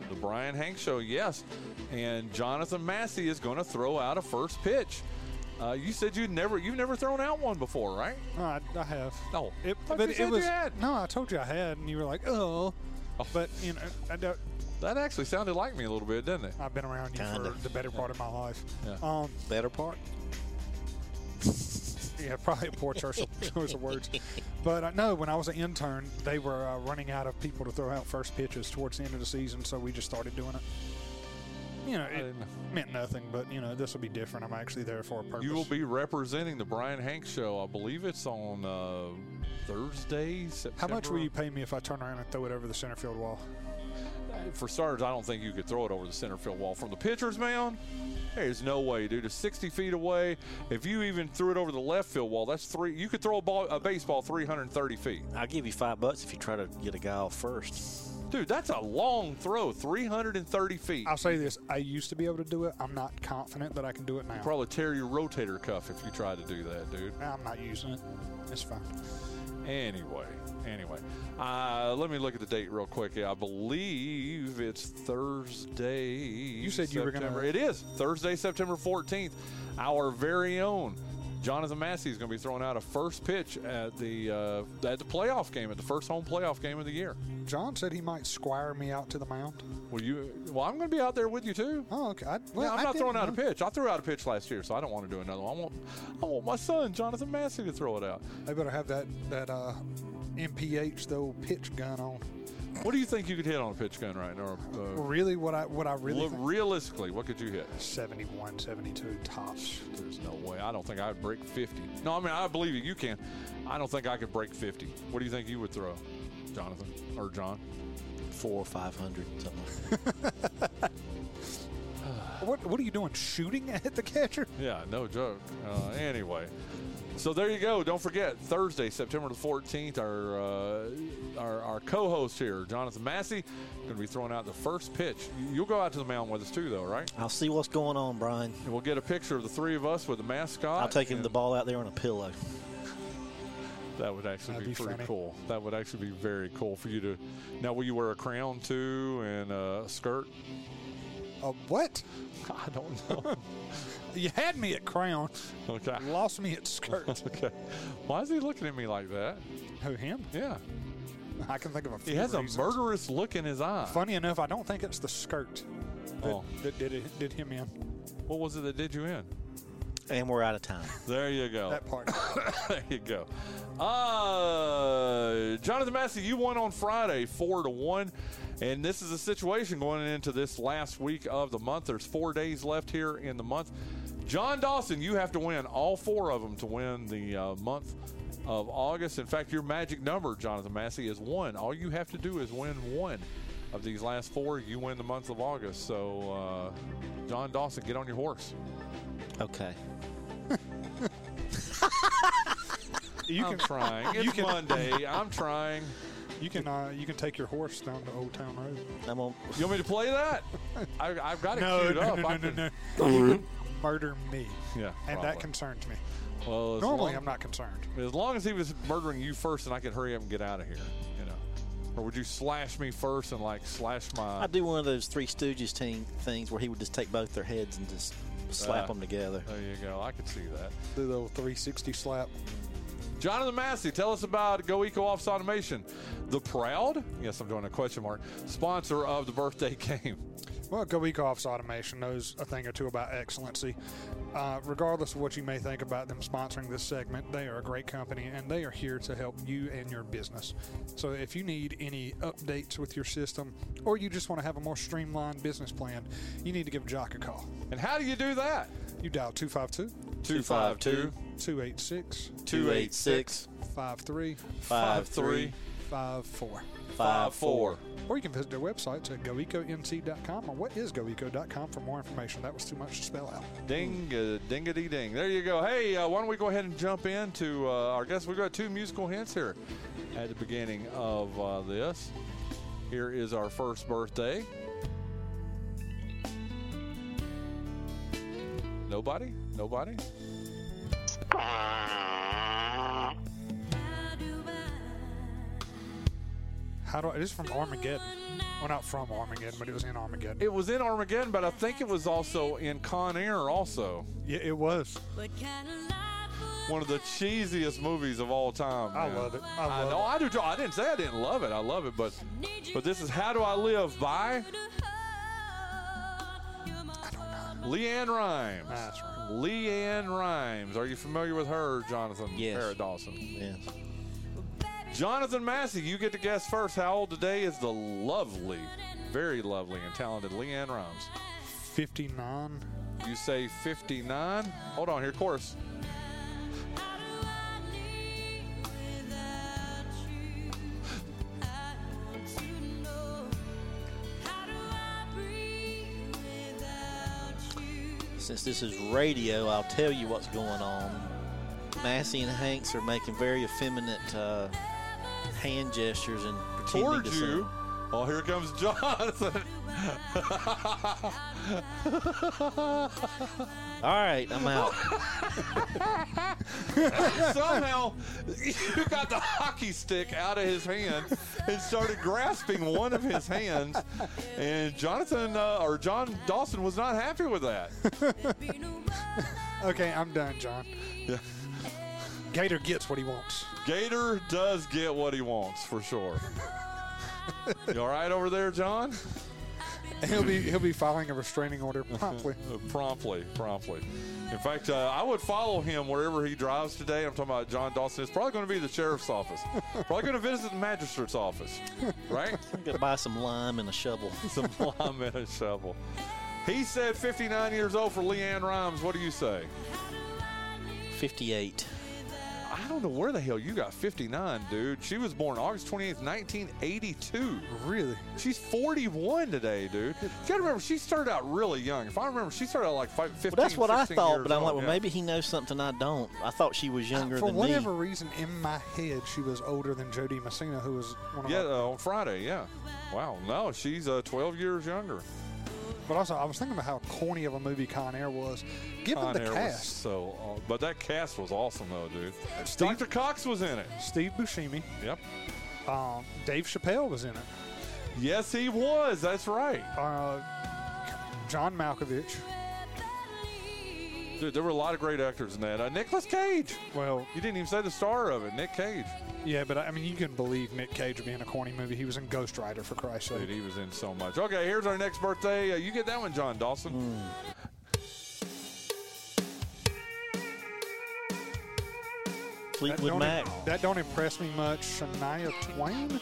The Brian Hanks Show, yes. And Jonathan Massey is going to throw out a first pitch. Uh, you said you'd never, you've never thrown out one before, right? No, I, I have. No, it, but you it said was. You had. No, I told you I had, and you were like, oh. oh. But you know, I don't. That actually sounded like me a little bit, didn't it? I've been around you Kinda. for the better part of my life. Yeah. Um, better part. Yeah, probably a poor choice of words. But I know when I was an intern, they were uh, running out of people to throw out first pitches towards the end of the season, so we just started doing it. You know, it meant nothing, but, you know, this will be different. I'm actually there for a purpose. You will be representing the Brian Hanks Show. I believe it's on uh, Thursday, September. How much will you pay me if I turn around and throw it over the center field wall? For starters, I don't think you could throw it over the center field wall. From the pitcher's mound, there's no way, dude. It's sixty feet away. If you even threw it over the left field wall, that's three. You could throw a, ball, a baseball three hundred thirty feet. I'll give you five bucks if you try to get a guy off first. Dude, that's a long throw, three hundred thirty feet. I'll say this. I used to be able to do it. I'm not confident that I can do it now. You'd probably tear your rotator cuff if you tried to do that, dude. I'm not using it. It's fine. Anyway, anyway. Uh, let me look at the date real quick. I believe it's Thursday. You said you September. were going to. It is. Thursday, September fourteenth. Our very own Jonathan Massey is going to be throwing out a first pitch at the uh, at the playoff game, at the first home playoff game of the year. John said he might squire me out to the mound. Well, you, well I'm going to be out there with you too. Oh, okay. I, well, yeah, I'm I not throwing know. out a pitch. I threw out a pitch last year, so I don't want to do another one. I want, I want my son, Jonathan Massey, to throw it out. They better have that that uh, M P H though pitch gun on. What do you think you could hit on a pitch gun right now? Uh, really, what I what I really look, think? Realistically, what could you hit? seventy-one, seventy-two tops. There's no way. I don't think I would break fifty. No, I mean, I believe you, you can. I don't think I could break fifty. What do you think you would throw, Jonathan or John? Four or five hundred, something. what What are you doing? Shooting at the catcher? Yeah, no joke. Uh, anyway. So there you go. Don't forget, Thursday, September the fourteenth, our, uh, our our co-host here, Jonathan Massey, going to be throwing out the first pitch. You'll go out to the mound with us too, though, right? I'll see what's going on, Brian. And we'll get a picture of the three of us with the mascot. I'll take him the ball out there on a pillow. That would actually be, be pretty funny. Cool. That would actually be very cool for you to – now, will you wear a crown too and a skirt? A what? I don't know. You had me at crown. Okay. You lost me at skirt. Okay. Why is he looking at me like that? Who, him? Yeah. I can think of a few He has reasons. A murderous look in his eye. Funny enough, I don't think it's the skirt that, oh. that did, it, did him in. What was it that did you in? And we're out of time. There you go. That part. There you go. Uh, Jonathan Massey, you won on Friday, four to one. And this is a situation going into this last week of the month. There's four days left here in the month. John Dawson, you have to win all four of them to win the uh, month of August. In fact, your magic number, Jonathan Massey, is one. All you have to do is win one of these last four. You win the month of August. So, uh, John Dawson, get on your horse. Okay. You can try. It's can, Monday. I'm trying. You can uh, you can take your horse down to Old Town Road. I'm on. You want me to play that? I, I've got it no, queued no, up. No, I no, can, no, no, no. Murder me. Yeah, and probably. That concerns me. Well, normally long, I'm not concerned. As long as he was murdering you first, and I could hurry up and get out of here, you know. Or would you slash me first and like slash my? I'd do one of those Three Stooges team things where he would just take both their heads and just slap uh, them together. There you go. I could see that. Do the old three sixty slap. Jonathan Massey, tell us about Go Eco Office Automation, the proud, yes, I'm doing a question mark, sponsor of the birthday game. Well, Go Eco Office Automation knows a thing or two about excellency. Uh, regardless of what you may think about them sponsoring this segment, they are a great company, and they are here to help you and your business. So if you need any updates with your system, or you just want to have a more streamlined business plan, you need to give Jock a call. And how do you do that? You dial two five two, two eight six, two eight six, five three, five three, five four. Or you can visit their websites at go eco n c dot com or what is go eco dot com for more information. That was too much to spell out. Ding, uh, dingity ding. There you go. Hey, uh, why don't we go ahead and jump into uh, our guest? We've got two musical hints here at the beginning of uh, this. Here is our first birthday. Nobody? Nobody? How do I, this is from Armageddon. Well, not from Armageddon, but it was in Armageddon. It was in Armageddon, but I think it was also in Con Air also. Yeah, it was. One of the cheesiest movies of all time. Man. I love it. I, love I know, it. I do too. I didn't say I didn't love it. I love it, but but this is How Do I Live by? I don't know. Leanne Rimes. Nah, that's right. Leanne Rimes. Are you familiar with her, Jonathan? Yes. Parrott Dawson. Yes. Jonathan Massey, you get to guess first. How old today is the lovely, very lovely and talented Leanne Rimes? fifty-nine. You say fifty-nine? Hold on here, chorus. Since this is radio, I'll tell you what's going on. Massey and Hanks are making very effeminate uh, hand gestures and pretending Toward to sing. You. Oh, here comes Jonathan. All right, I'm out. Somehow, you got the hockey stick out of his hand and started grasping one of his hands, and Jonathan uh, or John Dawson was not happy with that. Okay, I'm done, John. Yeah. Gator gets what he wants. Gator does get what he wants for sure. You all right over there, John? He'll be he'll be filing a restraining order promptly. promptly, promptly. In fact, uh, I would follow him wherever he drives today. I'm talking about John Dawson. It's probably going to be the sheriff's office. Probably going to visit the magistrate's office, right? I'm going to buy some lime and a shovel. Some lime and a shovel. He said fifty-nine years old for Leanne Rimes. What do you say? fifty-eight. I don't know where the hell you got fifty-nine, dude. She was born August twenty-eighth, nineteen eighty-two. Really? She's forty-one today, dude. You got to remember, she started out really young. If I remember, she started out like fifteen, well, that's what I thought, but I'm like, well, yeah. Maybe he knows something I don't. I thought she was younger uh, than me. For whatever reason, in my head, she was older than Jody Messina, who was one of yeah, my... Yeah, uh, on Friday, yeah. Wow, no, she's uh, twelve years younger. But also, I was thinking about how corny of a movie Con Air was. Given Con the Air cast, was so, uh, but that cast was awesome though, dude. Steve, Doctor Cox was in it. Steve Buscemi. Yep. Um, Dave Chappelle was in it. Yes, he was. That's right. Uh, John Malkovich. Dude, there were a lot of great actors in that. Uh, Nicolas Cage. Well, you didn't even say the star of it, Nick Cage. Yeah, but I mean, you can believe Nick Cage would be in a corny movie. He was in Ghost Rider, for Christ's sake. Dude, he was in so much. Okay, here's our next birthday. Uh, you get that one, John Dawson. Mm. That don't, Mac. Im- that don't impress me much. Shania Twain?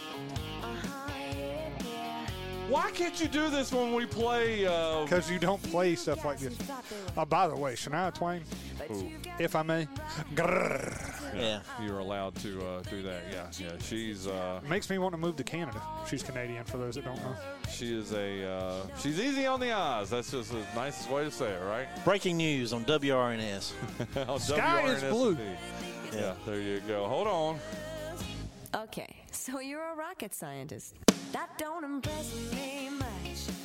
Why can't you do this when we play? Because uh, you don't play stuff like this. Oh, by the way, Shania Twain, ooh. If I may. Grrr. Yeah, you're allowed to uh, do that. Yeah, yeah. She's uh, makes me want to move to Canada. She's Canadian, for those that don't know. She is a. Uh, she's easy on the eyes. That's just the nicest way to say it, right? Breaking news on W R N S. On Sky W R N S is blue. Indeed. Yeah, there you go. Hold on. Okay, so you're a rocket scientist. That don't impress me much.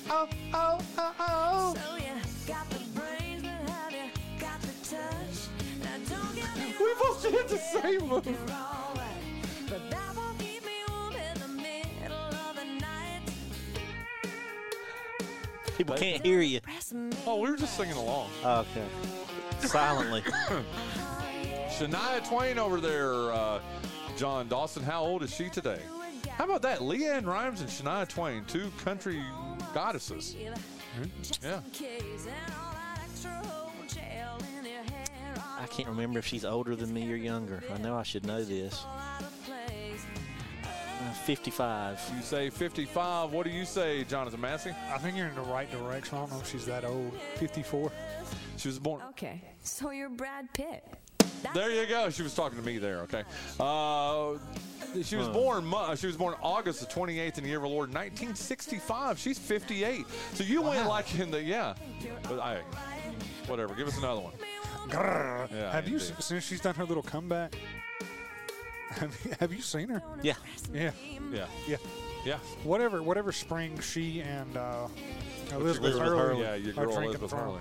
Oh, oh, oh, oh. So you got the brains, but have you got the touch? Now don't get me we both did the same one. You're all right, but that won't keep me warm in the middle of the night. People can't hear you. Oh, we were just singing along. Oh, okay. Silently. Shania Twain over there, uh, John Dawson. How old is she today? How about that? Leanne Rimes and Shania Twain, two country goddesses. Mm-hmm. Yeah. I can't remember if she's older than me or younger. I know I should know this. Uh, fifty-five. You say fifty-five. What do you say, Jonathan Massey? I think you're in the right direction. I don't know if she's that old. fifty-four. She was born. Okay. So you're Brad Pitt. There you go. She was talking to me there, okay. Uh, she was huh. born She was born August the twenty-eighth in the year of the Lord, nineteen sixty-five. She's fifty-eight. So you wow. went like in the, yeah. But I, whatever. Give us another one. Grrr. Yeah, have you, indeed. Since she's done her little comeback, have you, have you seen her? Yeah. Yeah. Yeah. Yeah. Yeah. Whatever whatever spring she and uh, Elizabeth Hurley yeah, your girl are drinking from.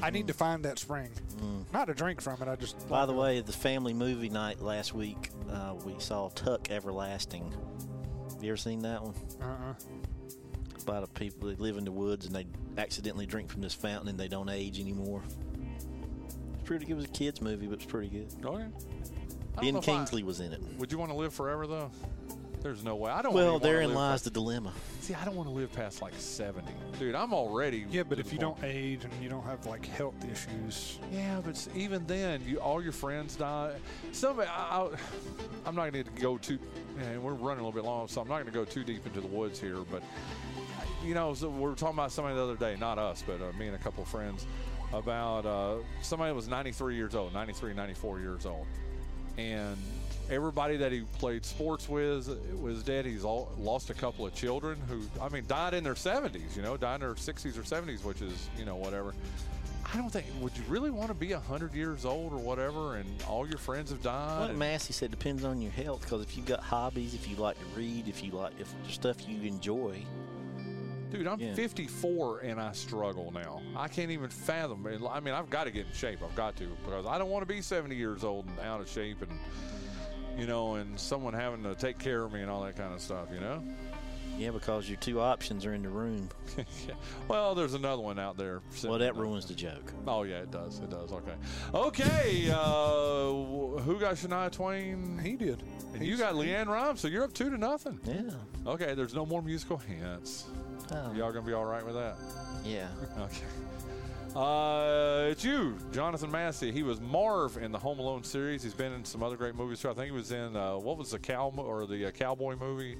I need mm. to find that spring. Mm. Not a drink from it. I just. By the it. way, the family movie night last week, uh, we saw Tuck Everlasting. You ever seen that one? Uh-uh. A lot of people that live in the woods and they accidentally drink from this fountain and they don't age anymore. It's pretty good. It was a kids' movie, but it's pretty good. Okay. Ben Kingsley I, was in it. Would you want to live forever, though? There's no way. I don't. Well, therein lies the dilemma. See, I don't want to live past like seventy, dude. I'm already. Yeah, but if you don't age and you don't have like health issues. Yeah, but even then, you all your friends die. Some, I, I, I'm not going to go too. And we're running a little bit long, so I'm not going to go too deep into the woods here. But you know, so we were talking about somebody the other day, not us, but uh, me and a couple of friends, about uh, somebody that was ninety-three years old, ninety-three, ninety-four years old, and. Everybody that he played sports with was dead. He's all, lost a couple of children who, I mean, died in their seventies, you know, died in their sixties or seventies, which is, you know, whatever. I don't think, would you really want to be one hundred years old or whatever and all your friends have died? What Massey said depends on your health, because if you've got hobbies, if you like to read, if you like if there's stuff you enjoy. Dude, I'm yeah. fifty-four and I struggle now. I can't even fathom. I mean, I've got to get in shape. I've got to, because I don't want to be seventy years old and out of shape and, you know, and someone having to take care of me and all that kind of stuff, you know? Yeah, because your two options are in the room. yeah. Well, there's another one out there. Well, that ruins the joke. Oh, yeah, it does. It does. Okay. Okay. uh, who got Shania Twain? He did. And He's, you got Leanne Rimes, so you're up two to nothing. Yeah. Okay, there's no more musical hints. Oh. Y'all going to be all right with that? Yeah. Okay. Uh, it's you, Jonathan Massey. He was Marv in the Home Alone series. He's been in some other great movies too. I think he was in uh, what was the cow mo- or the uh, cowboy movie?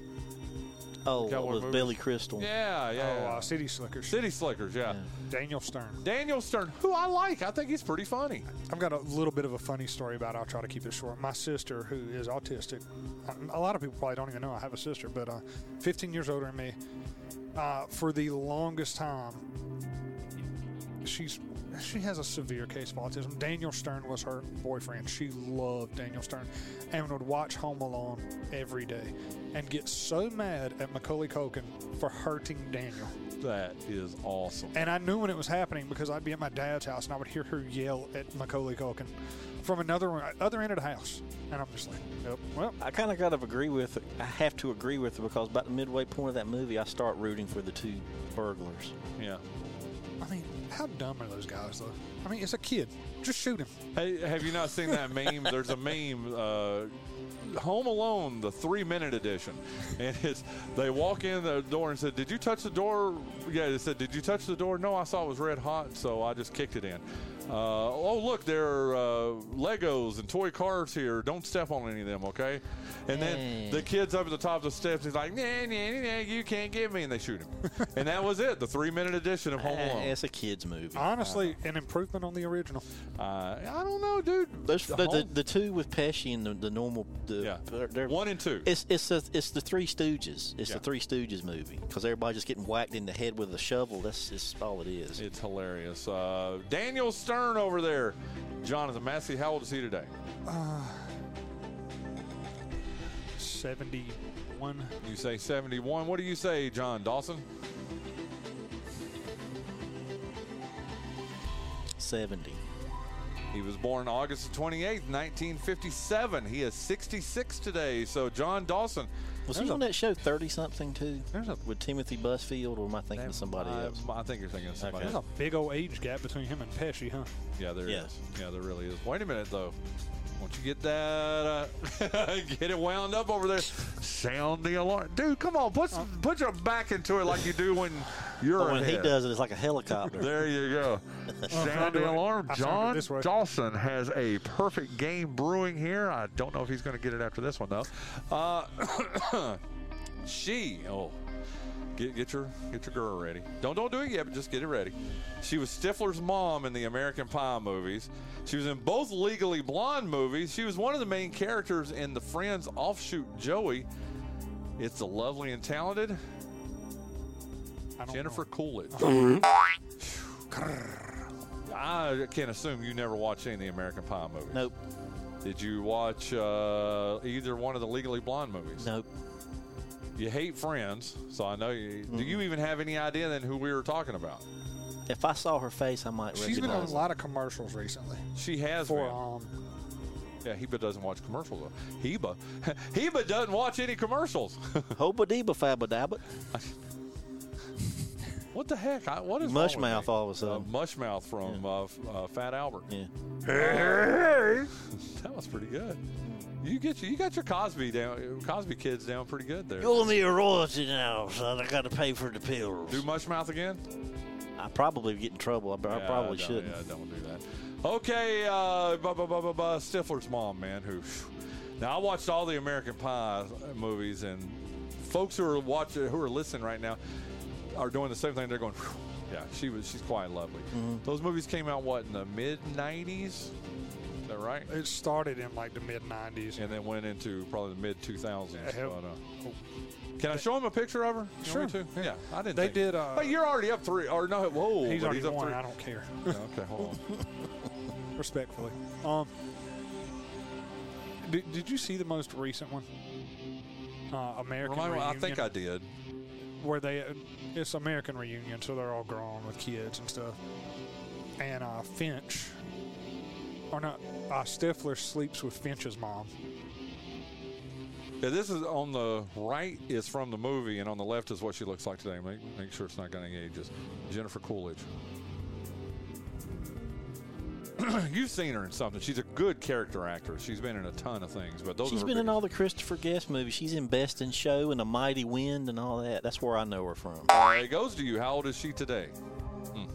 Oh, the cowboy with movies? Billy Crystal. Yeah, yeah. Oh, yeah. Uh, City Slickers. City Slickers. Yeah. yeah. Daniel Stern. Daniel Stern, who I like. I think he's pretty funny. I've got a little bit of a funny story about it. I'll try to keep it short. My sister, who is autistic, a lot of people probably don't even know I have a sister, but uh, fifteen years older than me. Uh, for the longest time. She's she has a severe case of autism. Daniel Stern was her boyfriend. She loved Daniel Stern and would watch Home Alone every day and get so mad at Macaulay Culkin for hurting Daniel. That is awesome. And I knew when it was happening because I'd be at my dad's house and I would hear her yell at Macaulay Culkin from another other end of the house. And I'm just like, nope. Well, I kind of got to agree with it. I have to agree with it because about the midway point of that movie, I start rooting for the two burglars. Yeah. I mean, how dumb are those guys, though? I mean, it's a kid. Just shoot him. Hey, have you not seen that meme? There's a meme, uh, Home Alone, the three-minute edition. And it's they walk in the door and said, did you touch the door? Yeah, they said, did you touch the door? No, I saw it was red hot, so I just kicked it in. Uh, oh, look, there are uh, Legos and toy cars here. Don't step on any of them, okay? And then the kid's up at the top of the steps. He's like, nah, nah, nah, you can't get me. And they shoot him. And that was it, the three-minute edition of Home Alone. It's a kid's movie. Honestly, an improvement on the original. Uh, I don't know, dude. Those, the, the, the two with Pesci and the, the normal. The, yeah, they're, they're, one and two. It's it's a, it's the Three Stooges. It's yeah. the Three Stooges movie because everybody's just getting whacked in the head with a shovel. That's just all it is. It's hilarious. Uh, Daniel Stern over there. Jonathan Massey, how old is he today? Uh, seventy-one. You say seventy-one. What do you say, John Dawson? seventy. He was born August twenty-eighth, nineteen fifty-seven. He is sixty-six today. So, John Dawson. Was he on a, that show thirty-something, too? There's a, with Timothy Busfield, or am I thinking of somebody I, else? I think you're thinking of somebody okay. else. There's a big old age gap between him and Pesci, huh? Yeah, there yeah. is. Yeah, there really is. Wait a minute, though. Won't you get that, uh, get it wound up over there? Sound the alarm. Dude, come on. Put, some, put your back into it like you do when you're When ahead. He does it, it's like a helicopter. There you go. Sound the alarm. John Dawson has a perfect game brewing here. I don't know if he's going to get it after this one, though. Uh, she, oh, get, get, your, get your girl ready. Don't, don't do it yet, but just get it ready. She was Stifler's mom in the American Pie movies. She was in both Legally Blonde movies. She was one of the main characters in the Friends offshoot Joey. It's the lovely and talented Jennifer know. Coolidge. I can't assume you never watched any of the American Pie movies. Nope. Did you watch uh, either one of the Legally Blonde movies? Nope. You hate Friends, so I know you. Mm-hmm. Do you even have any idea then who we were talking about? If I saw her face, I might. She's been on a lot of commercials recently. She has for, been. Um, yeah, Heba doesn't watch commercials though. Heba, Heba doesn't watch any commercials. Hoba deba faba dabba. What the heck? I, what is Mushmouth all of a sudden? Uh, Mushmouth from yeah. uh, uh, Fat Albert. Yeah. Hey, that was pretty good. You get you, you got your Cosby down, Cosby kids down pretty good there. You owe me a royalty now, son. I got to pay for the pills. Do Mushmouth again? I probably get in trouble. I, yeah, I probably I shouldn't. Yeah, don't do that. Okay, uh, bu- bu- bu- bu- bu- Stifler's mom, man. Who? Now I watched all the American Pie movies, and folks who are watching, who are listening right now, are doing the same thing. They're going, whew. Yeah, she was. She's quite lovely. Mm-hmm. Those movies came out what in the mid nineties? Is that right? It started in like the mid nineties, and then went into probably the mid two thousands. Yeah, but, uh, can I show him a picture of her? You sure. Yeah. yeah, I didn't. They think did. Uh, but you're already up three. Or no? Whoa. He's already he's up one. Three. I don't care. Okay, hold on. Respectfully, um, did, did you see the most recent one? Uh, American Remind Reunion. Me, I think I did. Where they, it's American Reunion, so they're all grown with kids and stuff. And uh, Finch. Or not, uh, Stifler sleeps with Finch's mom. Yeah, this is on the right is from the movie, and on the left is what she looks like today. Make, make sure it's not going to age us. Jennifer Coolidge. You've seen her in something. She's a good character actress. She's been in a ton of things. But those she's are been in all the Christopher Guest movies. She's in Best in Show and The Mighty Wind and all that. That's where I know her from. All right, it goes to you. How old is she today? Mm.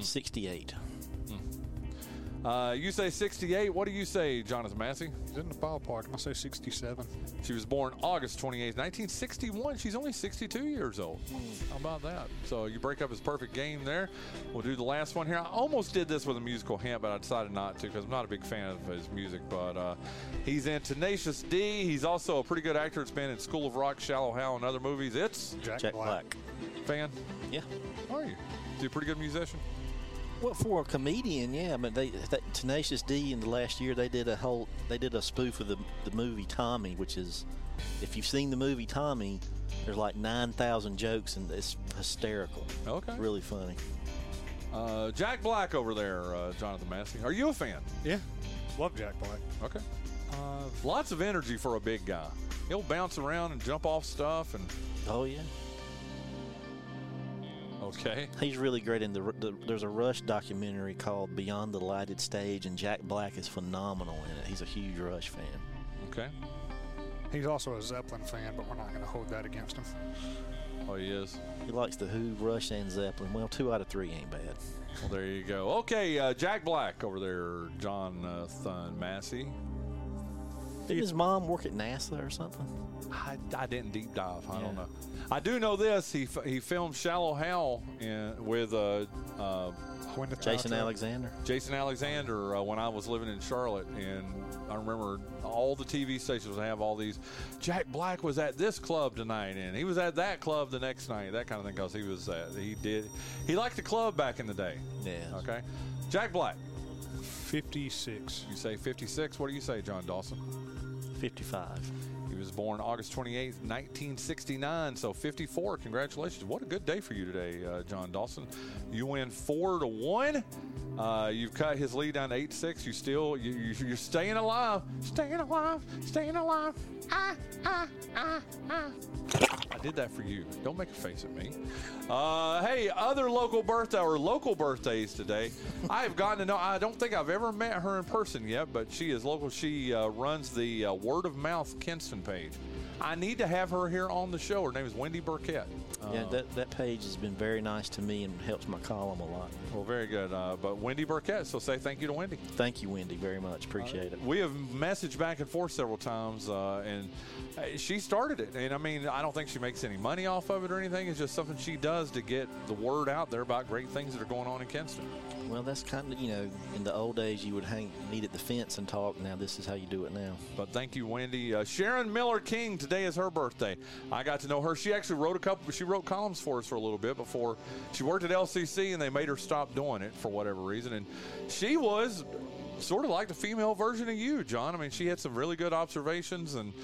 sixty-eight. Hmm. Uh, you say sixty-eight. What do you say, Jonathan Massey? She's in the ballpark. I say sixty-seven. She was born August twenty-eighth, nineteen sixty-one. She's only sixty-two years old. How about that? So you break up his perfect game there. We'll do the last one here. I almost did this with a musical hint, but I decided not to because I'm not a big fan of his music. But uh, he's in Tenacious D. He's also a pretty good actor. It's been in School of Rock, Shallow Hal, and other movies. It's Jack, Jack Black. Black. Fan? Yeah. How are you? Is he a pretty good musician? Well, for a comedian, yeah. I mean, they, that Tenacious D in the last year, they did a whole, they did a spoof of the the movie Tommy, which is, if you've seen the movie Tommy, there's like nine thousand jokes and it's hysterical. Okay, it's really funny. Uh, Jack Black over there, uh, Jonathan Massey. Are you a fan? Yeah, love Jack Black. Okay, uh, lots of energy for a big guy. He'll bounce around and jump off stuff and. Oh yeah. Okay. He's really great in the, the. There's a Rush documentary called Beyond the Lighted Stage, and Jack Black is phenomenal in it. He's a huge Rush fan. Okay. He's also a Zeppelin fan, but we're not going to hold that against him. Oh, he is. He likes the Who, Rush, and Zeppelin. Well, two out of three ain't bad. Well, there you go. Okay, uh, Jack Black over there, Jonathan Massey. Did his mom work at NASA or something? I, I didn't deep dive. I yeah. don't know. I do know this. He f- he filmed Shallow Hal in, with uh, uh, Jason Alexander. Jason Alexander uh, when I was living in Charlotte. And I remember all the T V stations would have all these. Jack Black was at this club tonight, and he was at that club the next night. That kind of thing, because he was at, he did. He liked the club back in the day. Yeah. Okay. Jack Black. fifty-six. You say fifty-six. What do you say, John Dawson? fifty-five. He was born August twenty-eighth, nineteen sixty-nine, so fifty-four. Congratulations. What a good day for you today, uh, John Dawson. You win four to one. Uh, you've cut his lead down to eight six. You still, you, you, you're staying alive. Staying alive. Staying alive. Ah, ah, ah, ah. I did that for you. Don't make a face at me. Uh, hey, other local birthday or local birthdays today. I've gotten to know, I don't think I've ever met her in person yet, but she is local. She uh, runs the uh, Word of Mouth Kinston page. I need to have her here on the show. Her name is Wendy Burkett. Uh, yeah, that, that page has been very nice to me and helps my column a lot. Well, very good. Uh, but Wendy Burkett, so say thank you to Wendy. Thank you, Wendy, very much. Appreciate uh, it. We have messaged back and forth several times, uh, and she started it. And, I mean, I don't think she makes any money off of it or anything. It's just something she does to get the word out there about great things that are going on in Kinston. Well, that's kind of, you know, in the old days you would hang, meet at the fence and talk. Now this is how you do it now. But thank you, Wendy. Uh, Sharon Miller King, today is her birthday. I got to know her. She actually wrote a couple, she wrote columns for us for a little bit before. She worked at L C C and they made her stop doing it for whatever reason. And she was sort of like the female version of you, John. I mean, she had some really good observations, and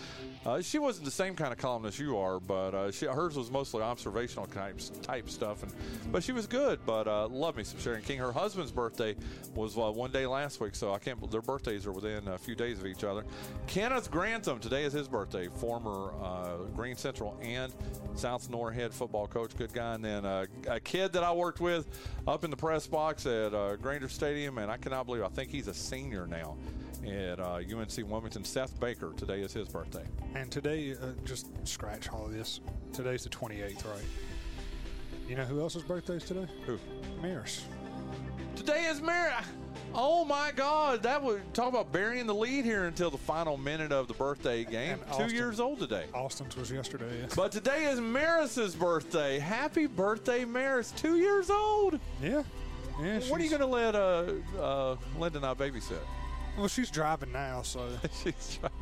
uh, she wasn't the same kind of columnist you are, but uh, she, hers was mostly observational types, type stuff, and but she was good. But uh, love me some Sharon King. Her husband's birthday was uh, one day last week, so I can't, their birthdays are within a few days of each other. Kenneth Grantham, today is his birthday, former uh, Green Central and South North head football coach, good guy. And then uh, a kid that I worked with up in the press box at uh, Granger Stadium, and I cannot believe, I think he's a senior now at uh, U N C Wilmington. Seth Baker, today is his birthday. And today, uh, just scratch all of this, today's the twenty-eighth, right? You know who else's birthday is today? Who? Maris. Today is Maris. Oh my God, that was, talk about burying the lead here until the final minute of the birthday game. Austin, two years old today. Austin's was yesterday. Yeah. But today is Maris's birthday. Happy birthday, Maris. Two years old. Yeah. Yeah, what are you going to let uh, uh, Linda and I babysit? Well, she's driving now, so. she's driving.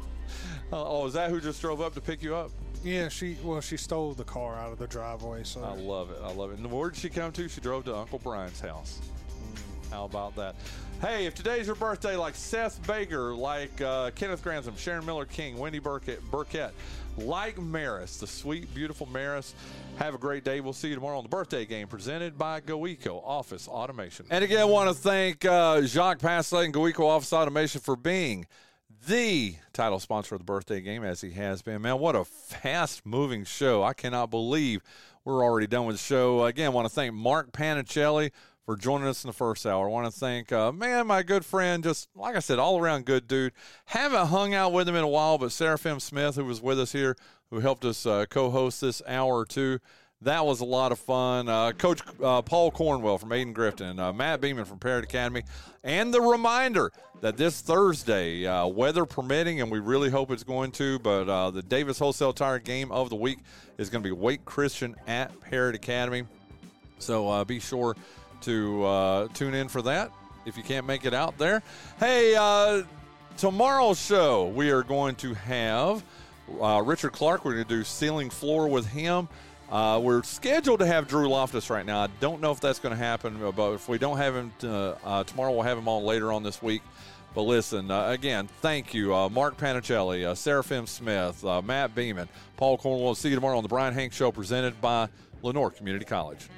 Uh, oh, is that who just drove up to pick you up? Yeah, she. Well, she stole the car out of the driveway. So I love it. I love it. And where did she come to? She drove to Uncle Brian's house. Mm. How about that? Hey, if today's your birthday, like Seth Baker, like uh, Kenneth Grantham, Sharon Miller King, Wendy Burkett, Burkett, like Maris, the sweet, beautiful Maris, have a great day. We'll see you tomorrow on The Birthday Game, presented by GoEco Office Automation. And again, I want to thank uh, Jacques Passelet and GoEco Office Automation for being the title sponsor of The Birthday Game, as he has been. Man, what a fast-moving show. I cannot believe we're already done with the show. Again, I want to thank Mark Panicelli for joining us in the first hour. I want to thank, uh, man, my good friend, just like I said, all around good dude. Haven't hung out with him in a while, but Seraphim Smith, who was with us here, who helped us uh, co-host this hour or two, that was a lot of fun. Uh, Coach uh, Paul Cornwell from Ayden-Grifton, uh, Matt Beaman from Parrott Academy, and the reminder that this Thursday, uh, weather permitting, and we really hope it's going to, but uh, the Davis Wholesale Tire game of the week is going to be Wake Christian at Parrott Academy. So uh, be sure to uh, tune in for that if you can't make it out there. Hey, uh, tomorrow's show, we are going to have uh, Richard Clark. We're going to do Ceiling Floor with him. Uh, we're scheduled to have Drew Loftus right now. I don't know if that's going to happen, but if we don't have him t- uh, uh, tomorrow, we'll have him on later on this week. But listen, uh, again, thank you, uh, Mark Panicelli, uh, Seraphim Smith, uh, Matt Beaman, Paul Cornwell. See you tomorrow on the Brian Hanks Show, presented by Lenoir Community College.